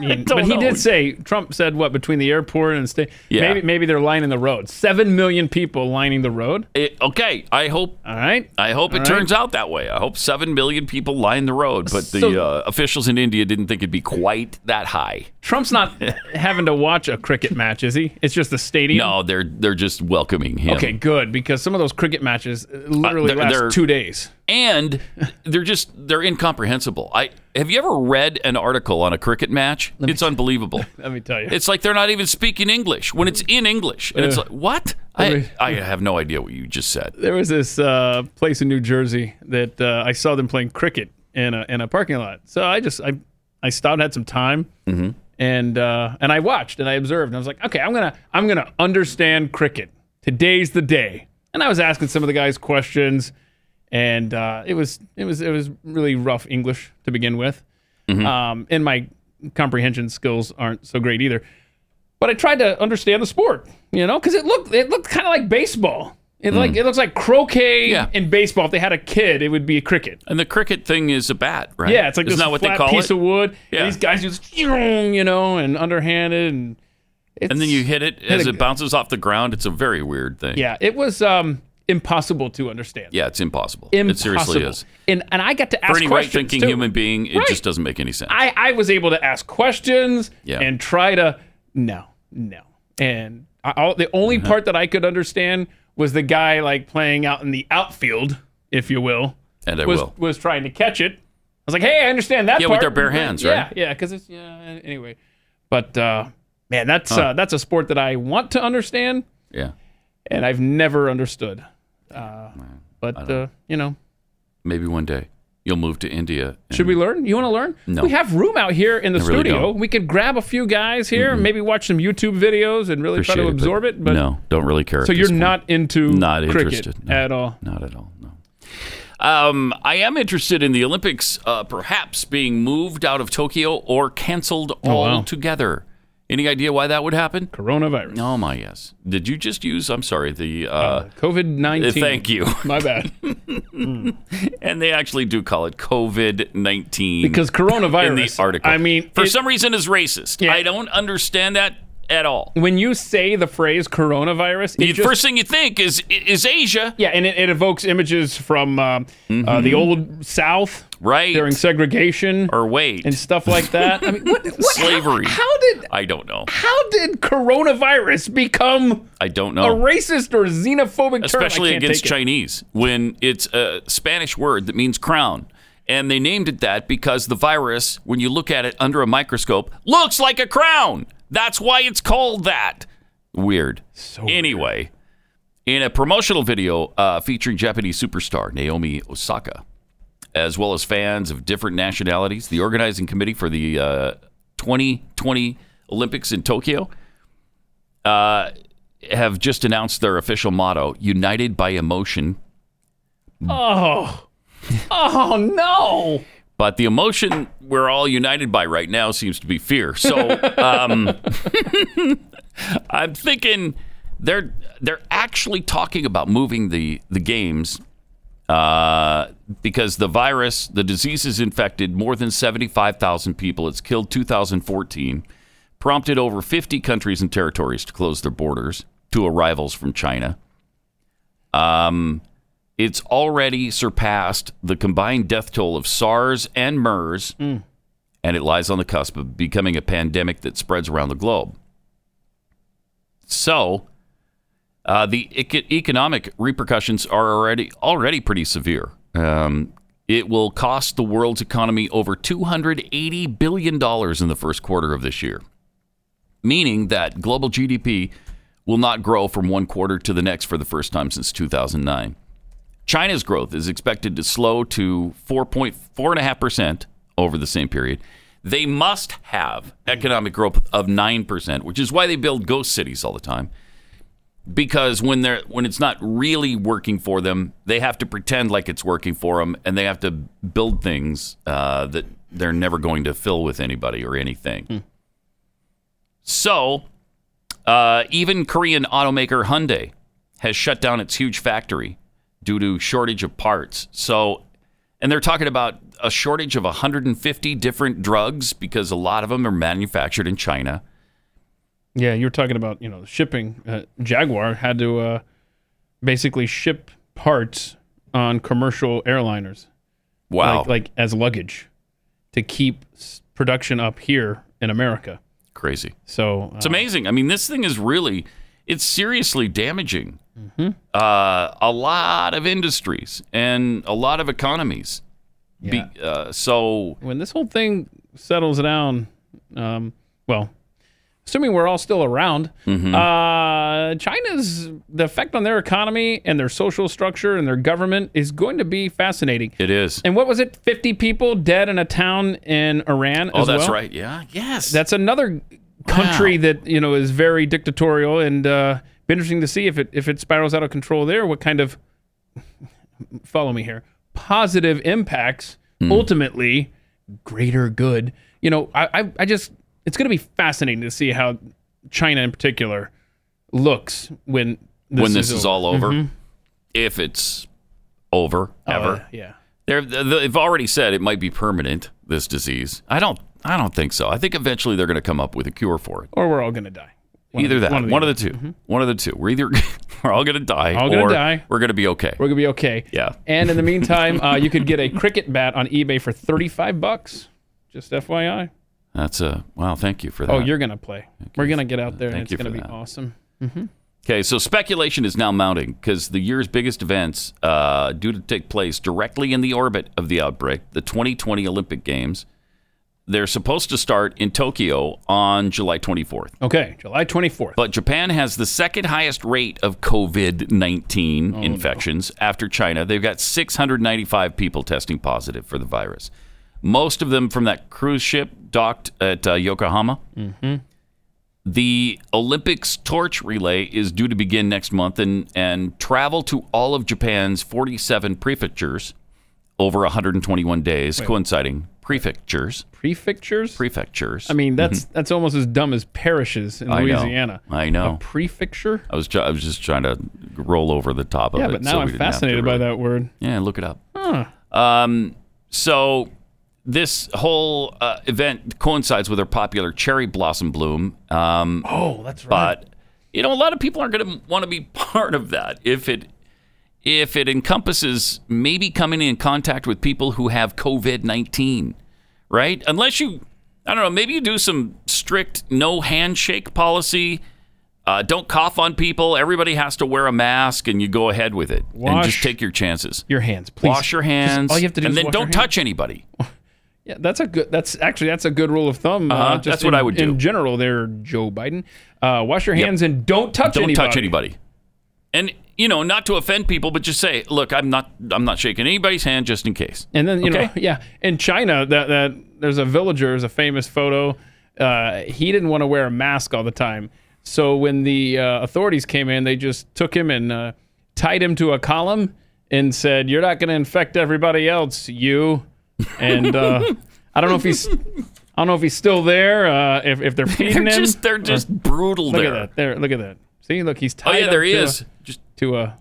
He did say, Trump said, between the airport and state? Yeah. Maybe they're lining the road. 7 million people lining the road? I hope. All right. I hope it turns out that way. I hope 7 million people line the road. But the officials in India didn't think it'd be quite that high. Trump's not having to watch a cricket match, is he? It's just the stadium? No, they're just welcoming him. Okay, good, because some of those cricket matches literally last 2 days. And they're incomprehensible. Have you ever read an article on a cricket match? It's unbelievable. Let me tell you. It's like they're not even speaking English when it's in English. And it's like, what? I have no idea what you just said. There was this place in New Jersey that I saw them playing cricket in a parking lot. So I I stopped and had some time, and I watched and I observed. And I was like, okay, I'm gonna understand cricket. Today's the day. And I was asking some of the guys questions, and it was really rough English to begin with, and my comprehension skills aren't so great either. But I tried to understand the sport, you know, because it looked kind of like baseball. It looks like croquet and baseball. If they had a kid, it would be a cricket. And the cricket thing is a bat, right? Yeah, it's like this flat piece of wood. Yeah. And these guys just, you know, and underhanded. And then you hit it as it bounces off the ground. It's a very weird thing. Yeah, it was impossible to understand. Yeah, it's impossible. It seriously is. And I got to ask questions. For any right-thinking human being, it just doesn't make any sense. I was able to ask questions and try to... No. And the only part that I could understand was the guy like playing out in the outfield, if you will. And was trying to catch it. I was like, hey, I understand that part. Yeah, with their bare hands, right? Yeah, because it's, anyway. But, man, that's a sport that I want to understand. Yeah. And I've never understood. You know. Maybe one day. You'll move to India. Should we learn? You want to learn? No. We have room out here in the studio. Really, we could grab a few guys here, maybe watch some YouTube videos and really try to absorb it. But no, don't really care. So you're not into cricket at all? Not at all, no. I am interested in the Olympics perhaps being moved out of Tokyo or canceled altogether. Any idea why that would happen? Coronavirus. Oh, my yes. Did you just use, I'm sorry, the... COVID-19. Thank you. My bad. And they actually do call it COVID-19. Because coronavirus. In the article. I mean... For some reason is racist. Yeah. I don't understand that at all. When you say the phrase coronavirus... The first thing you think is Asia. Yeah, and it evokes images from the old South... Right. During segregation. Or wait. And stuff like that. I mean, what slavery. I don't know. How did coronavirus become a racist or xenophobic term? Especially against Chinese, when it's a Spanish word that means crown. And they named it that because the virus, when you look at it under a microscope, looks like a crown. That's why it's called that. Weird. So anyway, in a promotional video featuring Japanese superstar Naomi Osaka, as well as fans of different nationalities, the organizing committee for the 2020 Olympics in Tokyo have just announced their official motto, United by Emotion. Oh, no. But the emotion we're all united by right now seems to be fear. So I'm thinking they're actually talking about moving the games because the disease has infected more than 75,000 people. It's killed 2,014, prompted over 50 countries and territories to close their borders to arrivals from China. It's already surpassed the combined death toll of SARS and MERS, and it lies on the cusp of becoming a pandemic that spreads around the globe. So... the economic repercussions are already pretty severe. It will cost the world's economy over $280 billion in the first quarter of this year, meaning that global GDP will not grow from one quarter to the next for the first time since 2009. China's growth is expected to slow to 4.5% over the same period. They must have economic growth of 9%, which is why they build ghost cities all the time. Because when it's not really working for them, they have to pretend like it's working for them, and they have to build things that they're never going to fill with anybody or anything. So, even Korean automaker Hyundai has shut down its huge factory due to shortage of parts. So, and they're talking about a shortage of 150 different drugs because a lot of them are manufactured in China. Yeah, you were talking about, shipping. Jaguar had to basically ship parts on commercial airliners. Wow. Like as luggage to keep production up here in America. Crazy. So it's amazing. I mean, this thing is really, it's seriously damaging a lot of industries and a lot of economies. Yeah. So when this whole thing settles down, assuming we're all still around, China's, the effect on their economy and their social structure and their government is going to be fascinating. It is. And what was it? 50 people dead in a town in Iran as well? Oh, that's right. Yeah. Yes. That's another country that, you know, is very dictatorial, and be interesting to see if it spirals out of control there, what kind of, follow me here, positive impacts, ultimately, greater good. You know, I just... It's going to be fascinating to see how China in particular looks when this is all over. Mm-hmm. If it's over, ever. Yeah. They've already said it might be permanent, this disease. I don't think so. I think eventually they're going to come up with a cure for it. Or we're all going to die. One of the two. Mm-hmm. One of the two. We're all going to die, or we're going to be okay. We're going to be okay. Yeah. And in the meantime, you could get a cricket bat on eBay for $35. Just FYI. That's a wow! Thank you for that. Oh, you're gonna play. We're gonna get out there, and it's gonna be awesome. Mm-hmm. Okay, so speculation is now mounting because the year's biggest events due to take place directly in the orbit of the outbreak. The 2020 Olympic Games, they're supposed to start in Tokyo on July 24th. Okay, July 24th. But Japan has the second highest rate of COVID-19 infections after China. They've got 695 people testing positive for the virus. Most of them from that cruise ship docked at Yokohama. Mm-hmm. The Olympics torch relay is due to begin next month and travel to all of Japan's 47 prefectures over 121 days, coinciding. Prefectures. I mean, that's almost as dumb as parishes in Louisiana. I know. A prefecture? I was just trying to roll over the top of it. Yeah, but now I'm fascinated by that word. Yeah, look it up. Huh. So... This whole event coincides with her popular cherry blossom bloom. That's right. But, you know, a lot of people aren't going to want to be part of that if it encompasses maybe coming in contact with people who have COVID-19, right? Unless you, I don't know, maybe you do some strict no handshake policy. Don't cough on people. Everybody has to wear a mask, and you go ahead with it. And just take your chances. Your hands, please. Wash your hands. Just, all you have to do is wash your hands. And then don't touch anybody. Yeah, that's a good rule of thumb. Just that's what I would do in general. There, Joe Biden, wash your hands and don't touch anybody. And you know, not to offend people, but just say, look, I'm not shaking anybody's hand just in case. And then you know, in China, that there's a villager, there's a famous photo. He didn't want to wear a mask all the time, so when the authorities came in, they just took him and tied him to a column and said, "You're not going to infect everybody else, you." And I don't know if he's still there. If they're feeding they're just brutal. Look at that. See, look, he's tied. Oh yeah, there he is.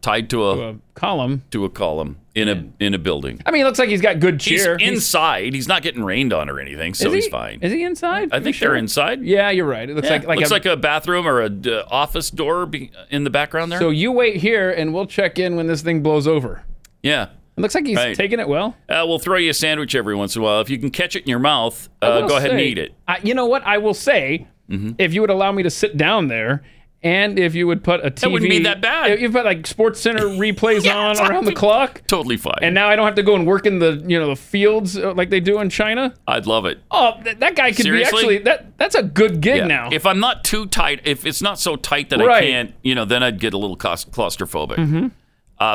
Tied to a column. To a column in a building. I mean, it looks like he's got good cheer. He's inside. He's not getting rained on or anything, so he's fine. Is he inside? I think they're inside. Yeah, you're right. It looks like a bathroom or an office door in the background there. So you wait here, and we'll check in when this thing blows over. Yeah. It looks like he's taking it well. We'll throw you a sandwich every once in a while. If you can catch it in your mouth, go ahead and eat it. You know what? I will say, if you would allow me to sit down there, and if you would put a TV... That wouldn't be that bad. If you put like Sports Center replays on around the clock. Totally fine. And now I don't have to go and work in the fields like they do in China. I'd love it. Oh, that guy could be actually... That's a good gig now. If I'm not too tight, if it's not so tight that I can't, then I'd get a little claustrophobic. Mm-hmm.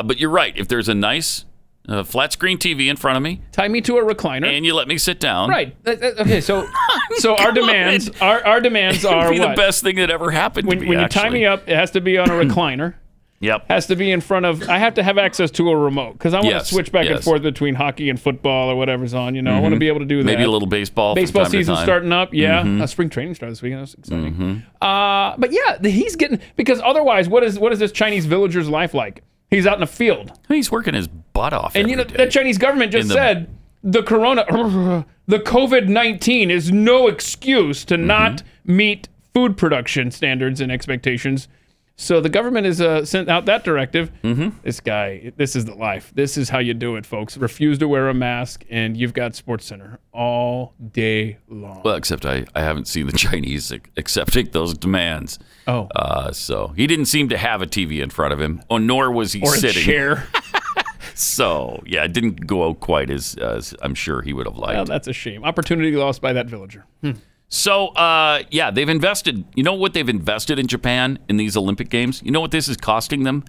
But you're right. If there's a nice... flat screen TV in front of me. Tie me to a recliner. And you let me sit down. Right. Okay, so our demands are what? The best thing that ever happened to me, when you tie me up, it has to be on a recliner. Yep. Has to be in front of, I have to have access to a remote because I want to switch back and forth between hockey and football or whatever's on, I want to be able to do that. Maybe a little baseball. Baseball season starting up, spring training starts this weekend. That's exciting. Mm-hmm. But yeah, he's getting, because otherwise, what is this Chinese villager's life like? He's out in the field. He's working his butt off. And the Chinese government just said the COVID-19 is no excuse to not meet food production standards and expectations. So the government has sent out that directive. Mm-hmm. This guy, this is the life. This is how you do it, folks. Refuse to wear a mask, and you've got SportsCenter all day long. Well, except I haven't seen the Chinese accepting those demands. Oh. So he didn't seem to have a TV in front of him, nor was he sitting. Or a chair. So, yeah, it didn't go out quite as I'm sure he would have liked. Well, that's a shame. Opportunity lost by that villager. Hmm. So, yeah, they've invested. You know what they've invested in Japan in these Olympic Games? You know what this is costing them?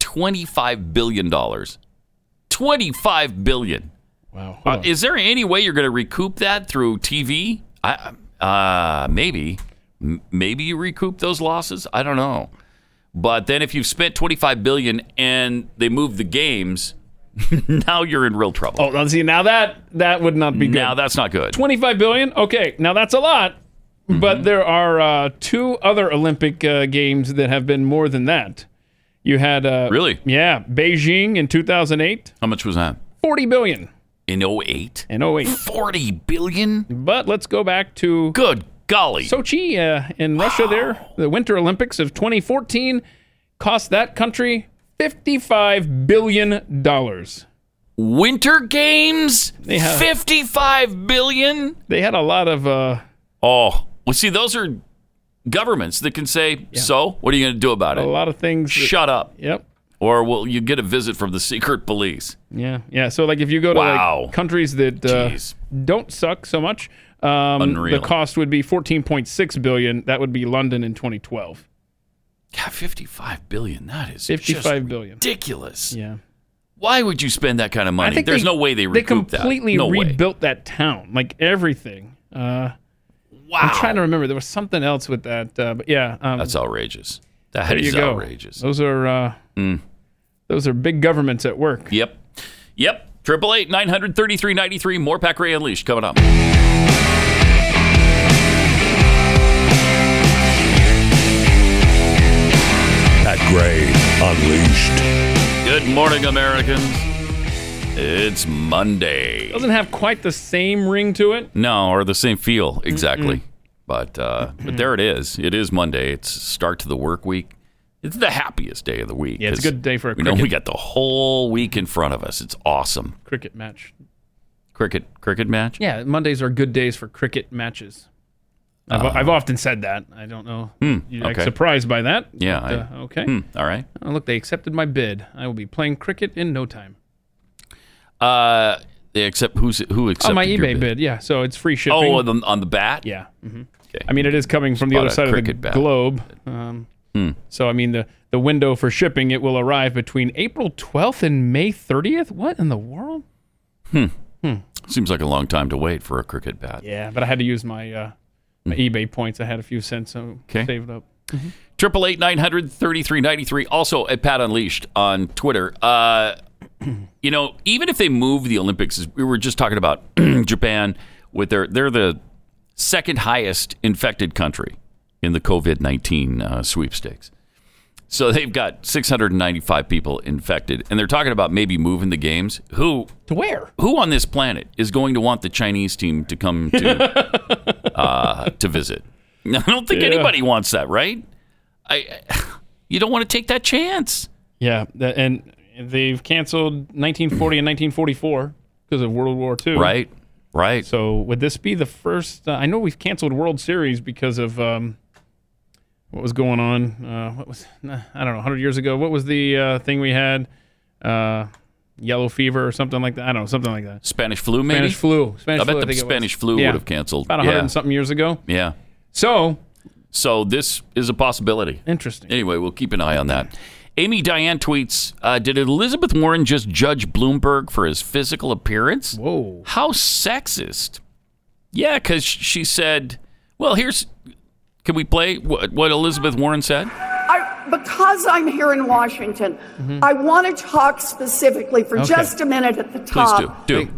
$25 billion. $25 billion. Wow. Is there any way you're going to recoup that through TV? Maybe. Maybe you recoup those losses. I don't know. But then if you've spent $25 billion and they move the games, now you're in real trouble. Oh, see, now that would not be good. Now that's not good. $25 billion? Okay, now that's a lot. Mm-hmm. But there are two other Olympic games that have been more than that. You had... really? Yeah, Beijing in 2008. How much was that? $40 billion. In 08? In 08. $40 billion? But let's go back to... Good golly. Sochi in Russia there, the Winter Olympics of 2014, cost that country $55 billion. Winter Games? $55 billion? They had a lot of... well, see, those are governments that can say, so, what are you going to do about it? A lot of things. Shut up. Yep. Or will you get a visit from the secret police? Yeah. Yeah. So, like, if you go to like, countries that don't suck so much... the cost would be $14.6 billion. That would be London in 2012. God, $55 billion. That is ridiculous. Yeah. Why would you spend that kind of money? There's no way they recouped that. They completely rebuilt that town, like everything. Wow. I'm trying to remember. There was something else with that. But yeah. That's outrageous. That is outrageous. Those are big governments at work. Yep. 888-933-93. More Pat Gray Unleashed coming up. Pat Gray Unleashed. Good morning, Americans. It's Monday. Doesn't have quite the same ring to it. No, or the same feel, exactly. But but there it is. It is Monday. It's start to the work week. It's the happiest day of the week. Yeah, it's a good day for a cricket. We got the whole week in front of us. It's awesome. Cricket match. Cricket match? Yeah, Mondays are good days for cricket matches. I've often said that. I don't know. You're like surprised by that. Yeah. But, okay. All right. Oh, look, they accepted my bid. I will be playing cricket in no time. They accept who accepted? Oh, my eBay bid. Yeah. So it's free shipping. Oh, on the bat. Yeah. Mm-hmm. Okay. I mean, it is coming from the other side of the globe. So, I mean, the window for shipping, it will arrive between April 12th and May 30th? What in the world? Seems like a long time to wait for a cricket bat. Yeah, but I had to use my eBay points. I had a few cents, so saved up. 888-933-93. Also at Pat Unleashed on Twitter. You know, even if they move the Olympics, we were just talking about Japan. With they're the second highest infected country in the COVID-19 sweepstakes. So they've got 695 people infected, and they're talking about maybe moving the games. Who? To where? Who on this planet is going to want the Chinese team to come to visit? I don't think anybody wants that, right? You don't want to take that chance. Yeah, and they've canceled 1940 and 1944 because of World War II. Right. So would this be the first? I know we've canceled World Series because of... what was going on? I don't know, 100 years ago. What was the thing we had? Yellow fever or something like that. I don't know, something like that. Spanish flu, maybe? Spanish flu. I bet the Spanish flu would have canceled. About 100 and something years ago. Yeah. So this is a possibility. Interesting. Anyway, we'll keep an eye on that. Amy Diane tweets, did Elizabeth Warren just judge Bloomberg for his physical appearance? Whoa. How sexist. Yeah, because she said, well, here's... Can we play what Elizabeth Warren said? Because I'm here in Washington, I want to talk specifically for just a minute at the top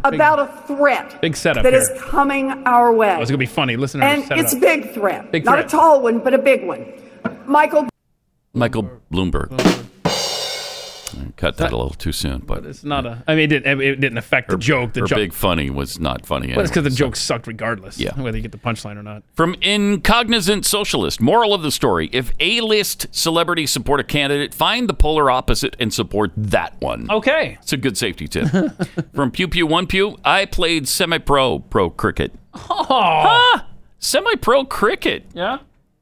about a threat big setup that is coming our way. Oh, it's going to be funny. Listen to her set it up. And it's a big threat. Not a tall one, but a big one. Michael Bloomberg. Cut that a little too soon, but it's not a. I mean, it didn't affect the joke. The joke. Big funny was not funny. Well, it's because the joke sucked regardless. Yeah. Whether you get the punchline or not. From Incognizant Socialist, moral of the story: if A-list celebrities support a candidate, find the polar opposite and support that one. Okay, it's a good safety tip. From Pew Pew One Pew, I played semi-pro cricket. Oh, semi-pro cricket. Yeah,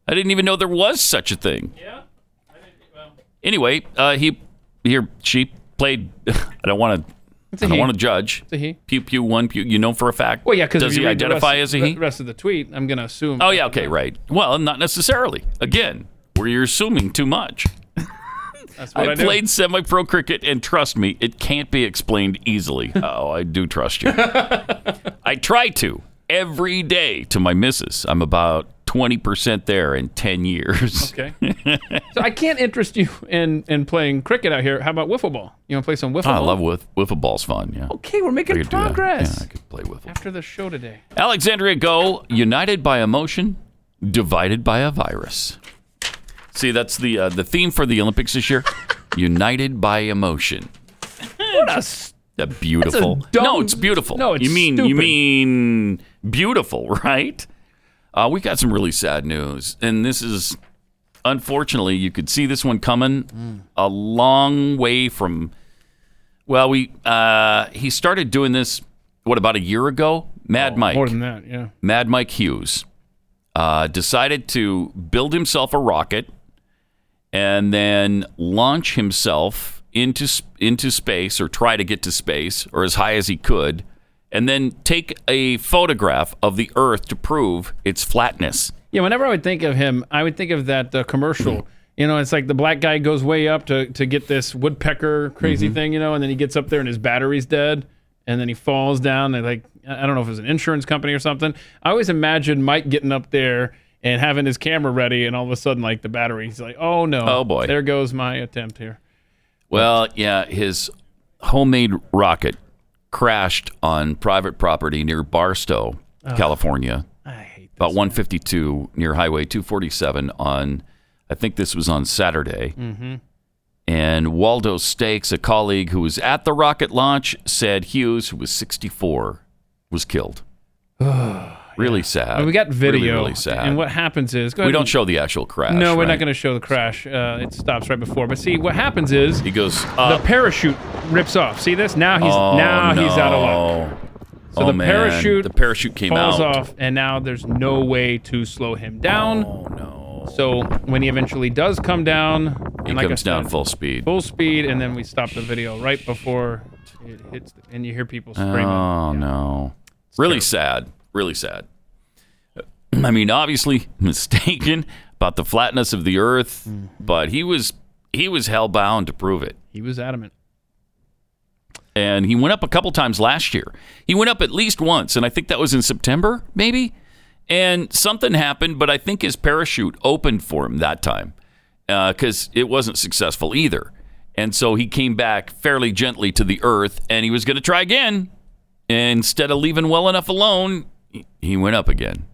I didn't even know there was such a thing. Yeah. Anyway, he. She played. I don't want to I don't want to judge. It's a he. Pew, pew, one, pew. You know for a fact. Well, yeah, because does he identify as a he? The rest of the tweet, I'm going to assume. Oh, yeah, okay, right. Well, not necessarily. Again, where you're assuming too much. That's what I played semi-pro cricket, and trust me, it can't be explained easily. Oh, I do trust you. I try to every day to my missus. I'm about 20% there in 10 years. Okay. So I can't interest you in playing cricket out here. How about wiffle ball? You want to play some wiffle ball? I love wiffle ball's fun, yeah. Okay, we're making progress. Yeah, I could play wiffle after the show today. Alexandria Go, united by emotion, divided by a virus. See, that's the theme for the Olympics this year. United by emotion. What a beautiful. That's a dumb, no, it's beautiful. No, it's stupid. You mean beautiful, right? We got some really sad news, and this is, unfortunately, you could see this one coming a long way from. Well, he started doing this about a year ago. Mike, more than that, yeah. Mad Mike Hughes decided to build himself a rocket and then launch himself into space, or try to get to space, or as high as he could, and then take a photograph of the Earth to prove its flatness. Yeah, whenever I would think of him, I would think of that commercial. You know, it's like the black guy goes way up to get this woodpecker crazy thing, you know, and then he gets up there and his battery's dead, and then he falls down. And like, I don't know if it was an insurance company or something. I always imagine Mike getting up there and having his camera ready, and all of a sudden, like, the battery, he's like, oh, no. Oh, boy. There goes my attempt here. Well, yeah, his homemade rocket crashed on private property near Barstow, California. I hate this. About 152 near Highway 247 on, I think this was on Saturday. Mm-hmm. And Waldo Stakes, a colleague who was at the rocket launch, said Hughes, who was 64, was killed. Really sad. Well, we got video. Really sad. And what happens is... We don't show the actual crash. No, we're not going to show the crash. It stops right before. But see, what happens is... He goes up. The parachute rips off. See this? Now he's out of luck. So the parachute came falls out. Off, and now there's no way to slow him down. Oh, no. So when he eventually does come down... He comes down full speed. Full speed, and then we stop the video right before it hits. And you hear people screaming. Oh, no. Really sad. Really sad. I mean, obviously mistaken about the flatness of the Earth, but he was hellbound to prove it. He was adamant. And he went up a couple times last year. He went up at least once, and I think that was in September, maybe. And something happened, but I think his parachute opened for him that time because it wasn't successful either. And so he came back fairly gently to the Earth, and he was going to try again. And instead of leaving well enough alone, he went up again.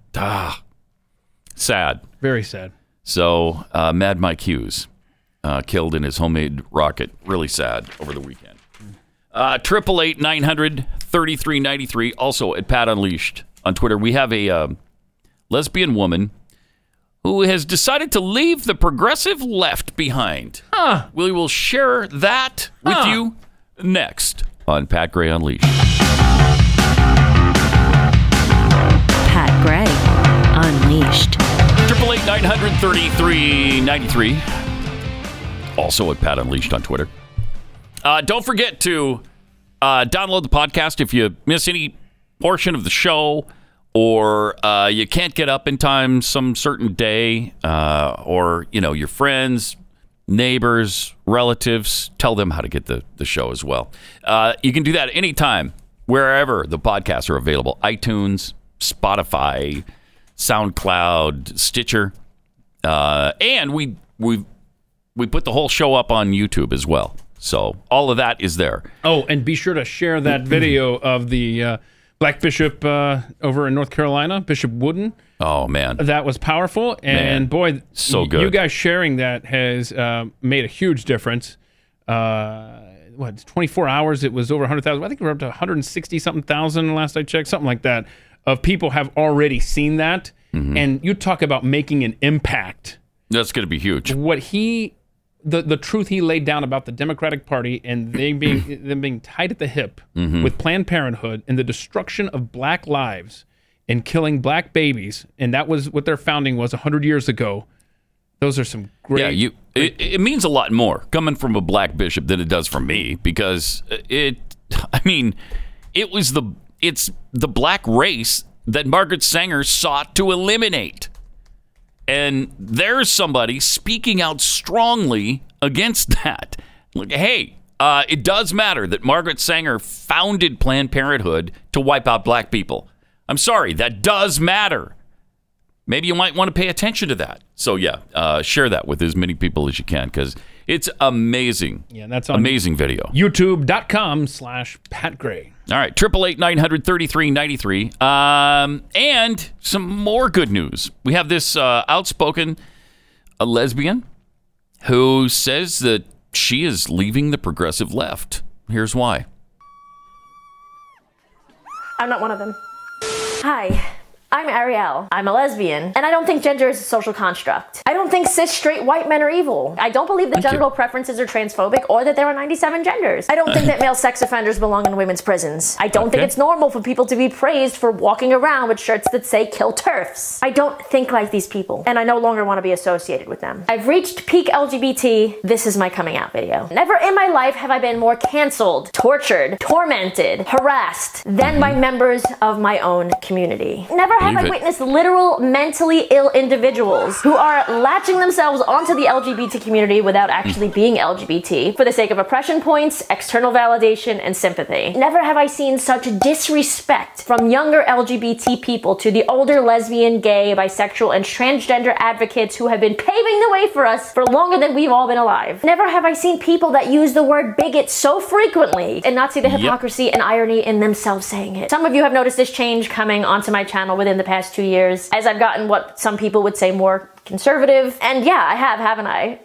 Sad. Very sad. So, Mad Mike Hughes killed in his homemade rocket. Really sad over the weekend. 888-900-3393. Also at Pat Unleashed on Twitter. We have a lesbian woman who has decided to leave the progressive left behind. We will share that with you next on Pat Gray Unleashed. Pat Gray Unleashed. 888-900-3393. Also at Pat Unleashed on Twitter. Don't forget to download the podcast if you miss any portion of the show, or you can't get up in time some certain day, or you know your friends, neighbors, relatives, tell them how to get the show as well. You can do that anytime, wherever the podcasts are available. iTunes, Spotify, SoundCloud, Stitcher. And we put the whole show up on YouTube as well. So all of that is there. Oh, and be sure to share that video of the Black Bishop over in North Carolina, Bishop Wooden. Oh, man. That was powerful. And, boy, so good. You guys sharing that has made a huge difference. 24 hours, it was over 100,000. I think we're up to 160-something thousand last I checked, something like that, of people have already seen that. Mm-hmm. And you talk about making an impact. That's going to be huge. What the truth he laid down about the Democratic Party and them being tied at the hip with Planned Parenthood and the destruction of black lives and killing black babies, and that was what their founding was 100 years ago. Those are some great... Yeah, it means a lot more coming from a black bishop than it does from me, because it I mean, it's the black race that Margaret Sanger sought to eliminate. And there's somebody speaking out strongly against that. Like, hey, it does matter that Margaret Sanger founded Planned Parenthood to wipe out black people. I'm sorry, that does matter. Maybe you might want to pay attention to that. So, yeah, share that with as many people as you can because it's amazing. Yeah, and that's on amazing video. YouTube.com/Pat Gray. All right, 888-900-3393. And some more good news. We have this outspoken lesbian who says that she is leaving the progressive left. Here's why. I'm not one of them. Hi. I'm Ariel. I'm a lesbian, and I don't think gender is a social construct. I don't think cis, straight, white men are evil. I don't believe that genital preferences are transphobic or that there are 97 genders. I don't think that male sex offenders belong in women's prisons. I don't think it's normal for people to be praised for walking around with shirts that say kill turfs. I don't think like these people, and I no longer want to be associated with them. I've reached peak LGBT. This is my coming out video. Never in my life have I been more canceled, tortured, tormented, harassed than by members of my own community. Never have I witnessed literal mentally ill individuals who are latching themselves onto the LGBT community without actually being LGBT for the sake of oppression points, external validation, and sympathy. Never have I seen such disrespect from younger LGBT people to the older lesbian, gay, bisexual, and transgender advocates who have been paving the way for us for longer than we've all been alive. Never have I seen people that use the word bigot so frequently and not see the hypocrisy and irony in themselves saying it. Some of you have noticed this change coming onto my channel within the past 2 years, as I've gotten what some people would say more conservative. And yeah, I have, haven't I?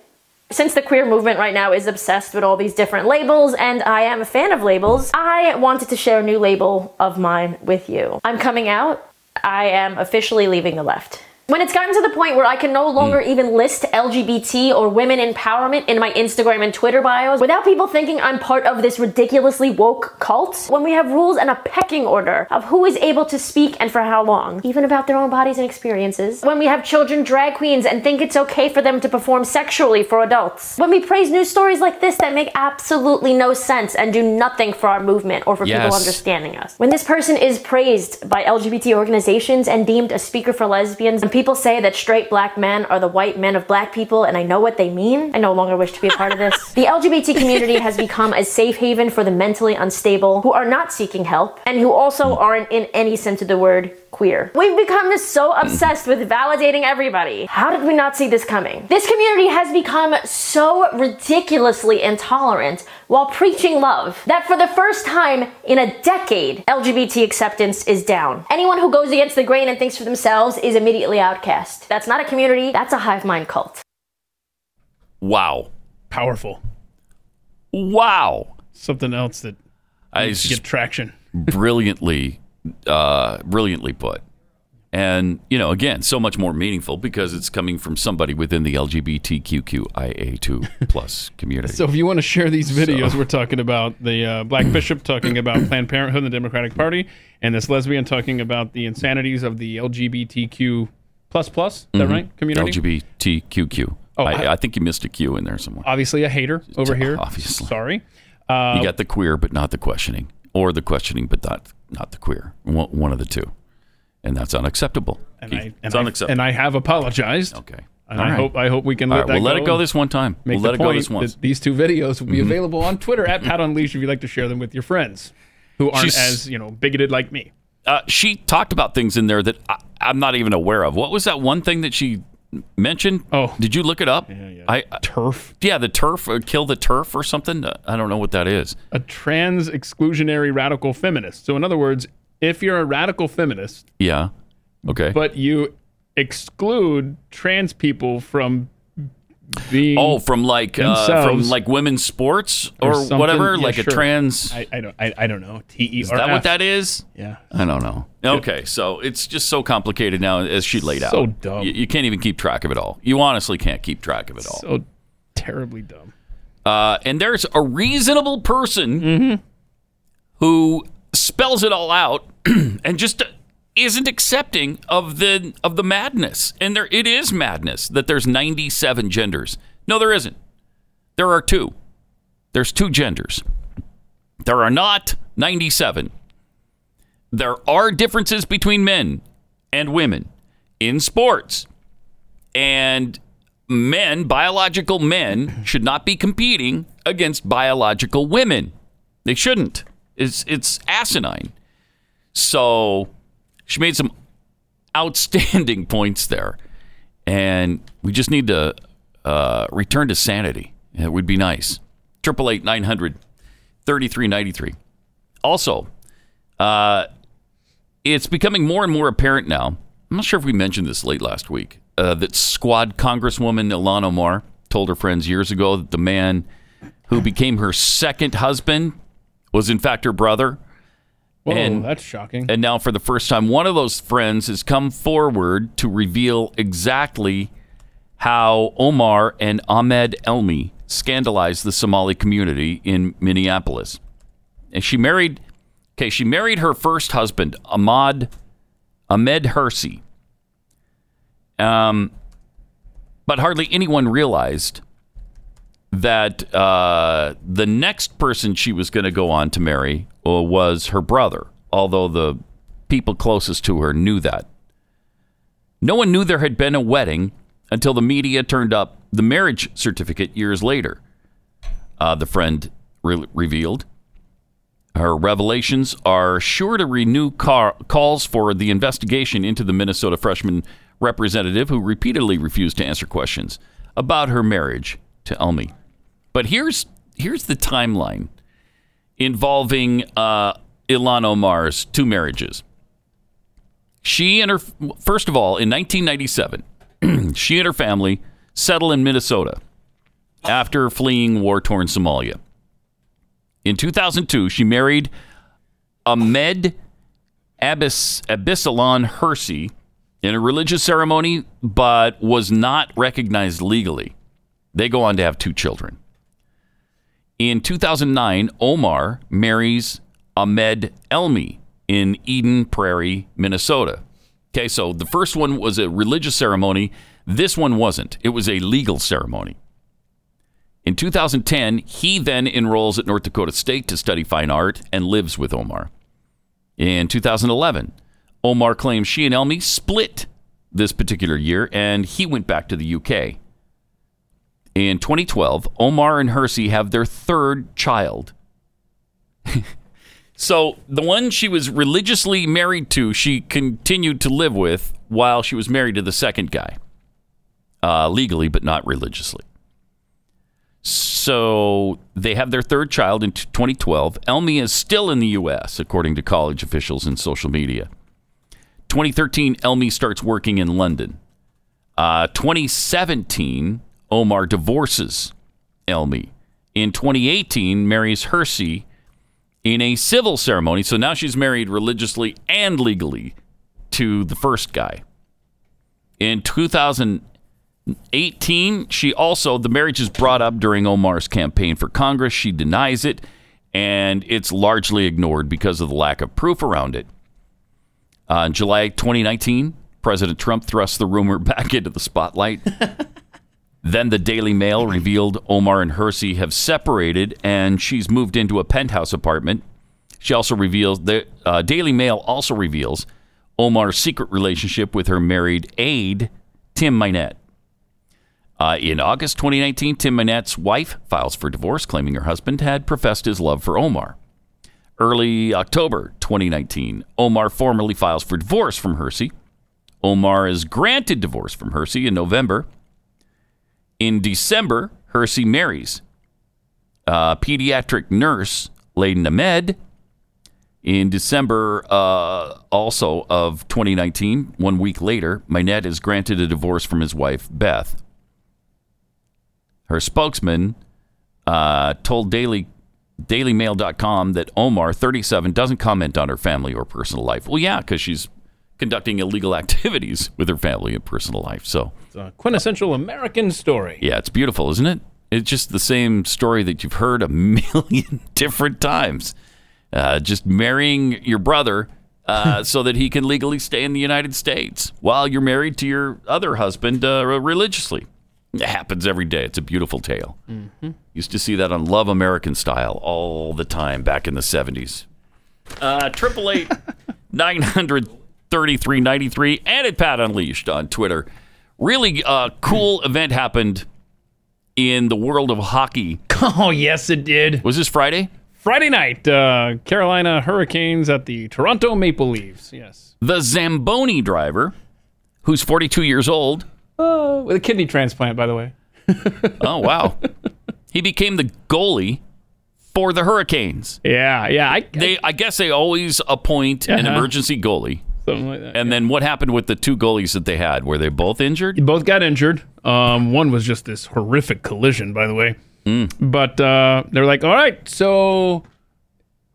Since the queer movement right now is obsessed with all these different labels, and I am a fan of labels, I wanted to share a new label of mine with you. I'm coming out. I am officially leaving the left. When it's gotten to the point where I can no longer even list LGBT or women empowerment in my Instagram and Twitter bios without people thinking I'm part of this ridiculously woke cult, when we have rules and a pecking order of who is able to speak and for how long, even about their own bodies and experiences, when we have children drag queens and think it's okay for them to perform sexually for adults, when we praise news stories like this that make absolutely no sense and do nothing for our movement or for people understanding us, when this person is praised by LGBT organizations and deemed a speaker for lesbians, and people say that straight black men are the white men of black people, and I know what they mean. I no longer wish to be a part of this. The LGBT community has become a safe haven for the mentally unstable who are not seeking help and who also aren't in any sense of the word queer. We've become so obsessed with validating everybody. How did we not see this coming? This community has become so ridiculously intolerant while preaching love that for the first time in a decade, LGBT acceptance is down. Anyone who goes against the grain and thinks for themselves is immediately outcast. That's not a community, that's a hive mind cult. Wow. Powerful. Wow. Something else that needs to get traction. Brilliantly put. And, you know, again, so much more meaningful because it's coming from somebody within the LGBTQIA2 plus community. So if you want to share these videos, we're talking about the black bishop talking about Planned Parenthood and the Democratic Party, and this lesbian talking about the insanities of the LGBTQ plus, is that right, community? LGBTQQ. Oh, I think you missed a Q in there somewhere. Obviously a hater over here. Obviously. Sorry. You got the queer but not the questioning, or the questioning but not the queer. One of the two. And that's unacceptable. It's unacceptable. And I have apologized. Okay. And I hope we can let that go. We'll let it go this one time. We'll let it go this once. These two videos will be available on Twitter at Pat Unleashed if you'd like to share them with your friends who aren't bigoted like me. She talked about things in there that I'm not even aware of. What was that one thing that she mentioned? Oh. Did you look it up? Yeah. Turf. Yeah, the turf. Kill the turf or something. I don't know what that is. A trans exclusionary radical feminist. So in other words, if you're a radical feminist, but you exclude trans people from being from women's sports or whatever, a trans. I don't know. TERF. Is that what that is? Yeah, I don't know. Okay, so it's just so complicated now, as she laid out. So dumb. You can't even keep track of it all. You honestly can't keep track of it all. So terribly dumb. And there's a reasonable person who spells it all out and just isn't accepting of the madness. And there it is madness that there's 97 genders. No, there isn't. There are two. There's two genders. There are not 97. There are differences between men and women in sports. And men, biological men, should not be competing against biological women. They shouldn't. It's asinine. So she made some outstanding points there. And we just need to return to sanity. It would be nice. 888-900-3393. Also, it's becoming more and more apparent now. I'm not sure if we mentioned this late last week. That squad Congresswoman Ilhan Omar told her friends years ago that the man who became her second husband was in fact her brother. Whoa, that's shocking. And now for the first time, one of those friends has come forward to reveal exactly how Omar and Ahmed Elmi scandalized the Somali community in Minneapolis. And she married her first husband, Ahmed Hersi. But hardly anyone realized that the next person she was going to go on to marry was her brother, although the people closest to her knew that. No one knew there had been a wedding until the media turned up the marriage certificate years later, the friend revealed. Her revelations are sure to renew calls for the investigation into the Minnesota freshman representative who repeatedly refused to answer questions about her marriage to Elmi. But here's the timeline involving Ilhan Omar's two marriages. She and her, first of all, in 1997, she and her family settle in Minnesota after fleeing war-torn Somalia. In 2002, she married Ahmed Abisalon Hersi in a religious ceremony, but was not recognized legally. They go on to have two children. In 2009, Omar marries Ahmed Elmi in Eden Prairie, Minnesota. Okay, so the first one was a religious ceremony. This one wasn't. It was a legal ceremony. In 2010, he then enrolls at North Dakota State to study fine art and lives with Omar. In 2011, Omar claims she and Elmi split this particular year, and he went back to the UK. In 2012, Omar and Hersi have their third child. So the one she was religiously married to, she continued to live with while she was married to the second guy. Legally, but not religiously. So they have their third child in 2012. Elmi is still in the U.S., according to college officials and social media. 2013, Elmi starts working in London. 2017, Omar divorces Elmi. In 2018, marries Hersi in a civil ceremony. So now she's married religiously and legally to the first guy. In 2018, the marriage is brought up during Omar's campaign for Congress. She denies it, and it's largely ignored because of the lack of proof around it. In July 2019, President Trump thrust the rumor back into the spotlight. Then the Daily Mail revealed Omar and Hersi have separated, and she's moved into a penthouse apartment. She also reveals the Daily Mail also reveals Omar's secret relationship with her married aide, Tim Minette. In August 2019, Tim Minette's wife files for divorce, claiming her husband had professed his love for Omar. Early October 2019, Omar formally files for divorce from Hersi. Omar is granted divorce from Hersi in November. In December, Hersi marries pediatric nurse Laden Ahmed. In December also of 2019, 1 week later, Minette is granted a divorce from his wife, Beth. Her spokesman told DailyMail.com that Omar, 37, doesn't comment on her family or personal life. Well, yeah, because she's conducting illegal activities with her family and personal life. So it's a quintessential American story. Yeah, it's beautiful, isn't it? It's just the same story that you've heard a million different times. Just marrying your brother so that he can legally stay in the United States while you're married to your other husband religiously. It happens every day. It's a beautiful tale. Mm-hmm. Used to see that on Love American Style all the time back in the 70s. 888-900-3393 and at Pat Unleashed on Twitter. Really cool event happened in the world of hockey. Oh, yes, it did. Was this Friday? Friday night, Carolina Hurricanes at the Toronto Maple Leafs. Yes. The Zamboni driver, who's 42 years old. Oh, with a kidney transplant, by the way. Oh, wow. He became the goalie for the Hurricanes. Yeah. I guess they always appoint an emergency goalie. Something like that. And then what happened with the two goalies that they had? Were they both injured? They both got injured. One was just this horrific collision, by the way. But they're like, all right, so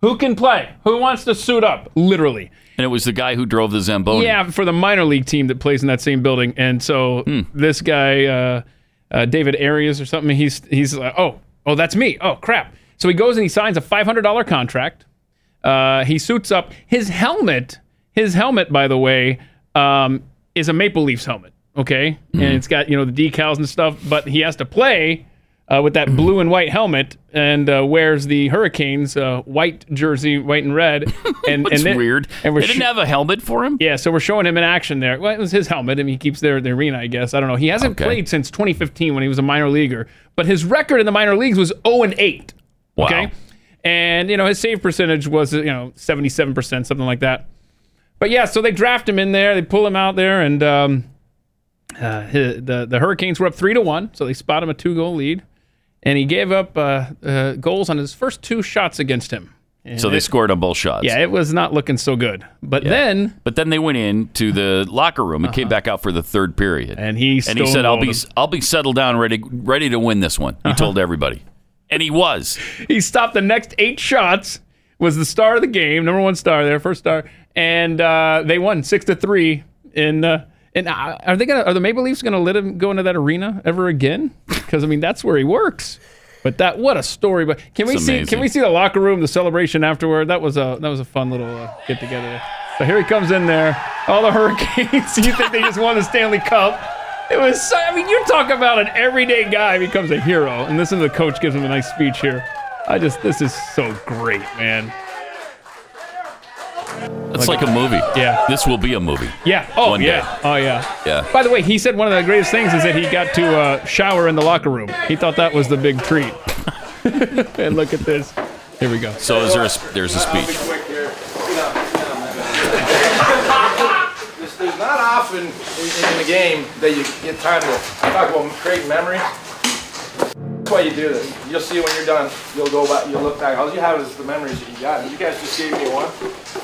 who can play? Who wants to suit up? Literally. And it was the guy who drove the Zamboni. Yeah, for the minor league team that plays in that same building. And so this guy, David Arias or something, he's like, oh, that's me. Oh, crap. So he goes and he signs a $500 contract. He suits up. His helmet, by the way, is a Maple Leafs helmet, okay? And it's got, the decals and stuff, but he has to play with that blue and white helmet and wears the Hurricanes white jersey, white and red. And that's weird. And they didn't have a helmet for him? Yeah, so we're showing him in action there. Well, it was his helmet. I mean, he keeps there at the arena, I guess. I don't know. He hasn't played since 2015 when he was a minor leaguer, but his record in the minor leagues was 0-8, okay? Wow. And, his save percentage was, 77%, something like that. But, yeah, so they draft him in there. They pull him out there, and the Hurricanes were up 3-1, so they spot him a 2-goal lead. And he gave up goals on his first two shots against him. And so they scored on both shots. Yeah, it was not looking so good. But then they went in to the locker room and came back out for the third period. And he said, "I'll be settled down, ready to win this one." He told everybody, and he was. He stopped the next 8 shots. Was the star of the game, number one star there, first star, and they won 6-3. And are the Maple Leafs going to let him go into that arena ever again? Because, I mean, that's where he works. But what a story! But can we see the locker room, the celebration afterward? That was a fun little get together there. So here he comes in there. All the Hurricanes. You think they just won the Stanley Cup? It was. You talk about an everyday guy becomes a hero, and this is the coach gives him a nice speech here. This is so great, man. It's like a movie. Yeah. This will be a movie. Yeah. Oh, yeah. Day. Oh, yeah. Yeah. By the way, he said one of the greatest things is that he got to shower in the locker room. He thought that was the big treat. And look at this. Here we go. So is there's a speech. I'll be quick here. There's not often in the game that you get time to talk about creating memory. That's why you do this. You'll see when you're done. You'll go back. You'll look back. All you have is the memories that you got. You guys just gave me one.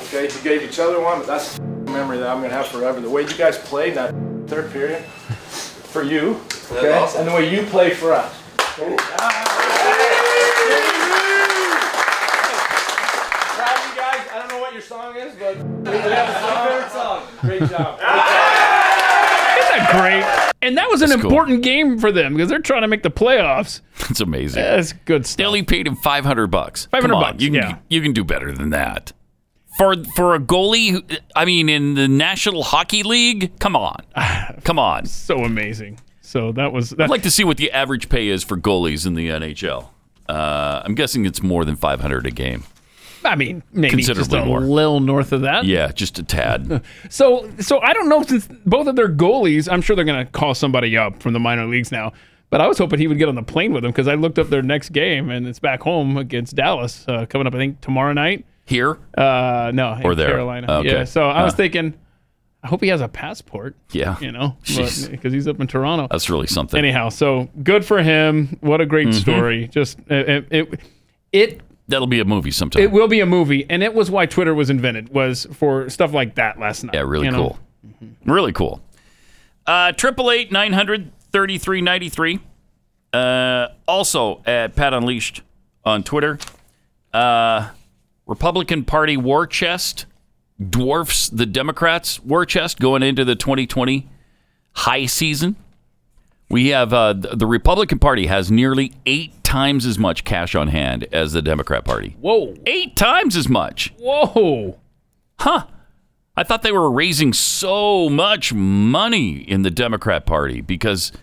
Okay, you gave each other one, but that's the memory that I'm gonna have forever. The way you guys played that third period for you, okay, awesome. And the way you played for us. Okay. Proud of you guys. I don't know what your song is, but we have a song. Great job. Isn't that great? And that was an important game for them because they're trying to make the playoffs. That's amazing. That's good stuff. They only paid him $500. $500. You can do better than that. For a goalie, in the National Hockey League, come on. So amazing. So that was. I'd like to see what the average pay is for goalies in the NHL. I'm guessing it's more than $500 a game. Maybe just a little north of that. Yeah, just a tad. So I don't know, since both of their goalies, I'm sure they're going to call somebody up from the minor leagues now, but I was hoping he would get on the plane with them because I looked up their next game, and it's back home against Dallas coming up, I think, tomorrow night. Here? No, or in there. Carolina. Okay. Yeah, so I was thinking, I hope he has a passport. Yeah. Because he's up in Toronto. That's really something. Anyhow, so good for him. What a great story. Just, that'll be a movie sometime. It will be a movie, and it was why Twitter was invented, was for stuff like that last night. Yeah, really cool. Mm-hmm. Really cool. 888-900-3393. Also at Pat Unleashed on Twitter. Republican Party war chest dwarfs the Democrats' war chest going into the 2020 high season. We have the Republican Party has nearly 8 times as much cash on hand as the Democrat Party. Whoa. 8 times as much. Whoa. Huh. I thought they were raising so much money in the Democrat Party because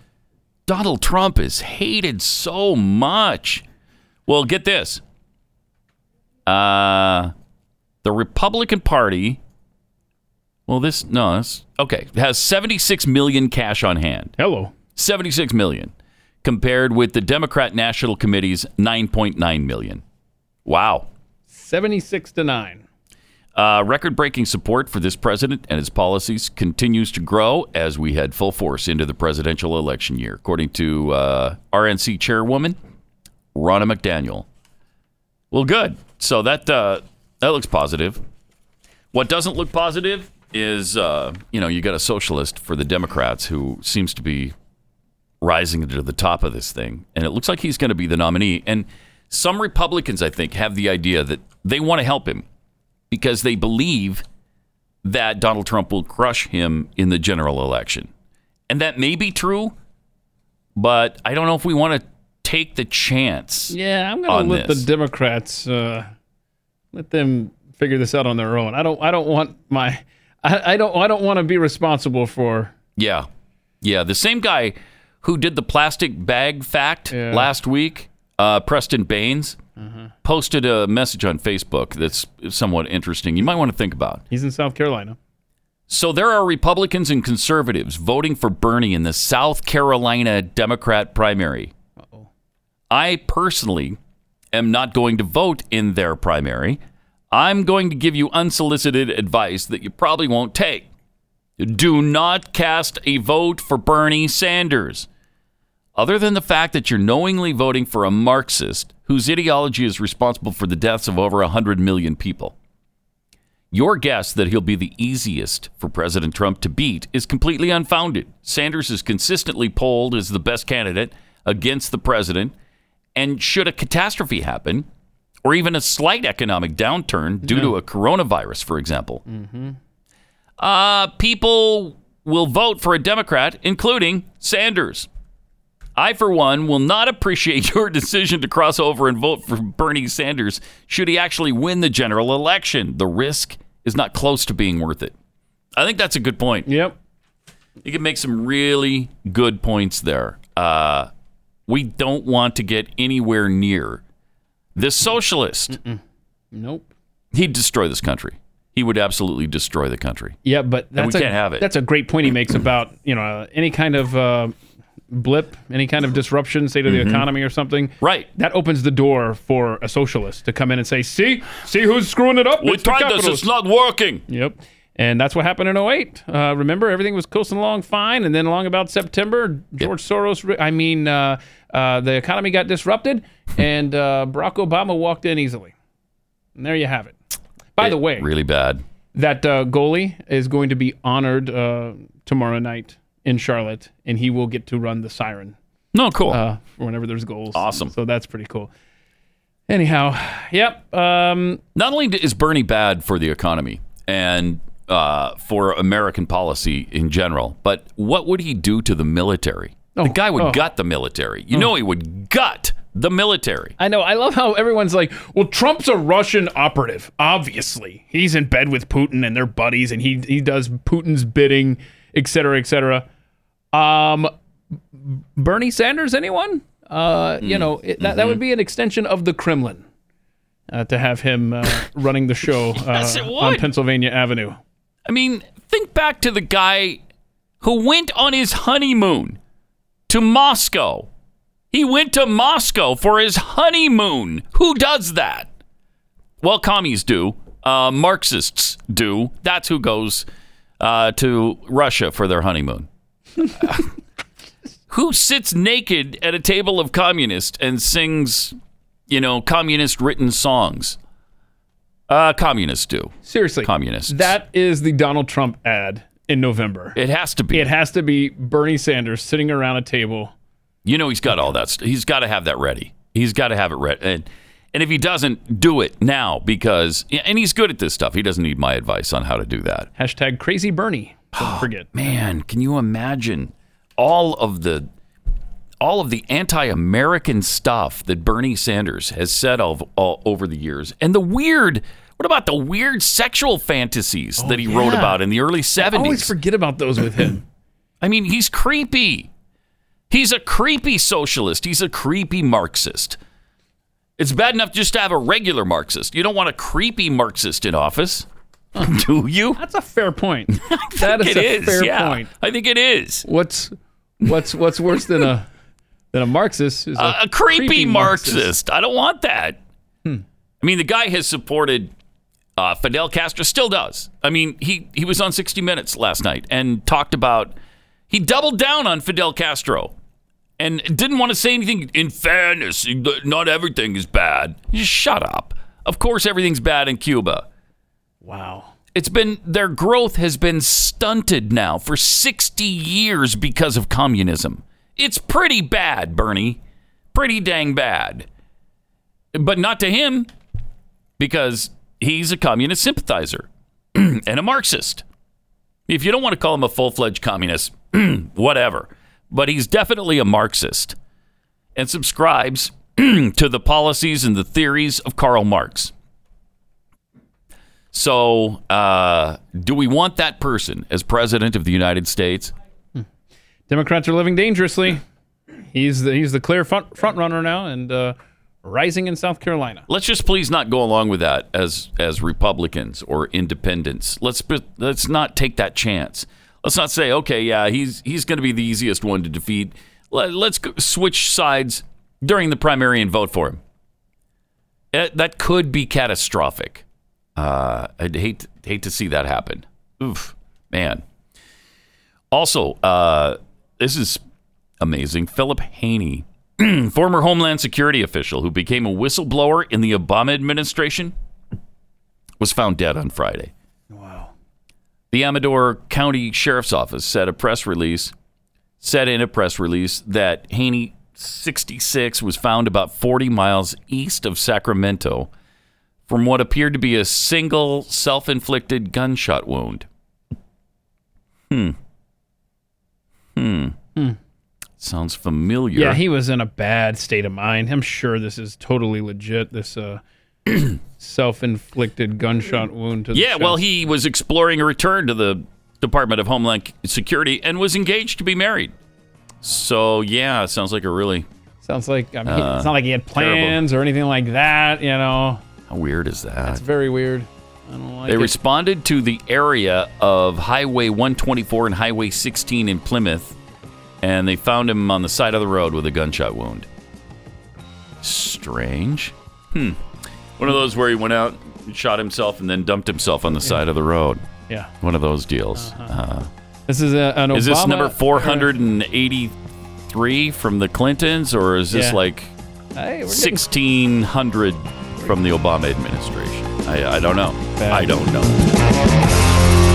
Donald Trump is hated so much. Well, get this. The Republican Party, has 76 million cash on hand. Hello. 76 million compared with the Democrat National Committee's 9.9 million. Wow. 76-9. Record-breaking support for this president and his policies continues to grow as we head full force into the presidential election year, according to RNC chairwoman Ronna McDaniel. Well, good. So that looks positive. What doesn't look positive is, you got a socialist for the Democrats who seems to be rising to the top of this thing. And it looks like he's going to be the nominee. And some Republicans, I think, have the idea that they want to help him because they believe that Donald Trump will crush him in the general election. And that may be true, but I don't know if we want to take the chance. Yeah, I'm going to let the Democrats let them figure this out on their own. I don't want to be responsible for. Yeah. The same guy who did the plastic bag fact last week, Preston Baines, posted a message on Facebook that's somewhat interesting. You might want to think about. He's in South Carolina. So there are Republicans and conservatives voting for Bernie in the South Carolina Democrat primary. I personally am not going to vote in their primary. I'm going to give you unsolicited advice that you probably won't take. Do not cast a vote for Bernie Sanders. Other than the fact that you're knowingly voting for a Marxist whose ideology is responsible for the deaths of over 100 million people, your guess that he'll be the easiest for President Trump to beat is completely unfounded. Sanders is consistently polled as the best candidate against the president. And should a catastrophe happen, or even a slight economic downturn due to a coronavirus, for example, people will vote for a Democrat, including Sanders. I, for one, will not appreciate your decision to cross over and vote for Bernie Sanders should he actually win the general election. The risk is not close to being worth it. I think that's a good point. Yep. You can make some really good points there. We don't want to get anywhere near this socialist. Nope. He'd destroy this country. He would absolutely destroy the country. Yeah, but we can't have it. That's a great point he makes about any kind of blip, any kind of disruption, say to the economy or something. Right. That opens the door for a socialist to come in and say, see who's screwing it up? We tried this. It's not working. Yep. And that's what happened in 2008. Remember, everything was coasting along fine. And then along about September, the economy got disrupted. And Barack Obama walked in easily. And there you have it. By the way. Really bad. That goalie is going to be honored tomorrow night in Charlotte. And he will get to run the siren. No, cool. Whenever there's goals. Awesome. So that's pretty cool. Anyhow, yep. Not only is Bernie bad for the economy and for American policy in general. But what would he do to the military? The guy would gut the military. He would gut the military. I know. I love how everyone's like, well, Trump's a Russian operative. Obviously. He's in bed with Putin and their buddies, and he does Putin's bidding, et cetera, et cetera. Bernie Sanders, anyone? That would be an extension of the Kremlin to have him running the show on Pennsylvania Avenue. I mean, think back to the guy who went on his honeymoon to Moscow. He went to Moscow for his honeymoon. Who does that? Well, commies do. Marxists do. That's who goes to Russia for their honeymoon. Who sits naked at a table of communists and sings, communist-written songs? Communists do. Seriously. Communists. That is the Donald Trump ad in November. It has to be. It has to be Bernie Sanders sitting around a table. He's got all that. He's got to have that ready. He's got to have it ready. And if he doesn't, do it now because, and he's good at this stuff. He doesn't need my advice on how to do that. Hashtag crazy Bernie. Don't forget. Man, can you imagine all of the anti-American stuff that Bernie Sanders has said all over the years. And what about the weird sexual fantasies that he wrote about in the early 70s? I always forget about those with him. I mean, he's creepy. He's a creepy socialist. He's a creepy Marxist. It's bad enough just to have a regular Marxist. You don't want a creepy Marxist in office, do you? That's a fair point. That is a fair point. I think it is. What's worse than a Marxist is a creepy Marxist. I don't want that. I mean, the guy has supported Fidel Castro, still does. I mean, he was on 60 Minutes last night and talked about, he doubled down on Fidel Castro. And didn't want to say anything in fairness. Not everything is bad. Just shut up. Of course, everything's bad in Cuba. Wow. It's been, their growth has been stunted now for 60 years because of communism. It's pretty bad, Bernie. Pretty dang bad. But not to him, because he's a communist sympathizer and a Marxist. If you don't want to call him a full-fledged communist, whatever. But he's definitely a Marxist and subscribes to the policies and the theories of Karl Marx. So do we want that person as president of the United States? Democrats are living dangerously. He's the clear front runner now and rising in South Carolina. Let's just please not go along with that as Republicans or independents. Let's not take that chance. Let's not say, okay, yeah, he's going to be the easiest one to defeat. Let's switch sides during the primary and vote for him. That could be catastrophic. I'd hate to see that happen. Oof, man. Also, this is amazing. Philip Haney, former Homeland Security official who became a whistleblower in the Obama administration, was found dead on Friday. Wow. The Amador County Sheriff's Office said in a press release that Haney, 66, was found about 40 miles east of Sacramento from what appeared to be a single self-inflicted gunshot wound. Sounds familiar. Yeah, he was in a bad state of mind. I'm sure this is totally legit, this self-inflicted gunshot wound to the chest. Well, he was exploring a return to the Department of Homeland Security and was engaged to be married. So, yeah, sounds like I mean, it's not like he had plans terrible. Or anything like that, you know. How weird is that? That's very weird. I don't like it. They responded to the area of Highway 124 and Highway 16 in Plymouth, and they found him on the side of the road with a gunshot wound. Strange. One of those where he went out, shot himself, and then dumped himself on the side of the road. Yeah. One of those deals. This is an Obama... Is this number 483 from the Clintons, or is this like 1,600 from the Obama administration? I don't know. Bad. I don't know.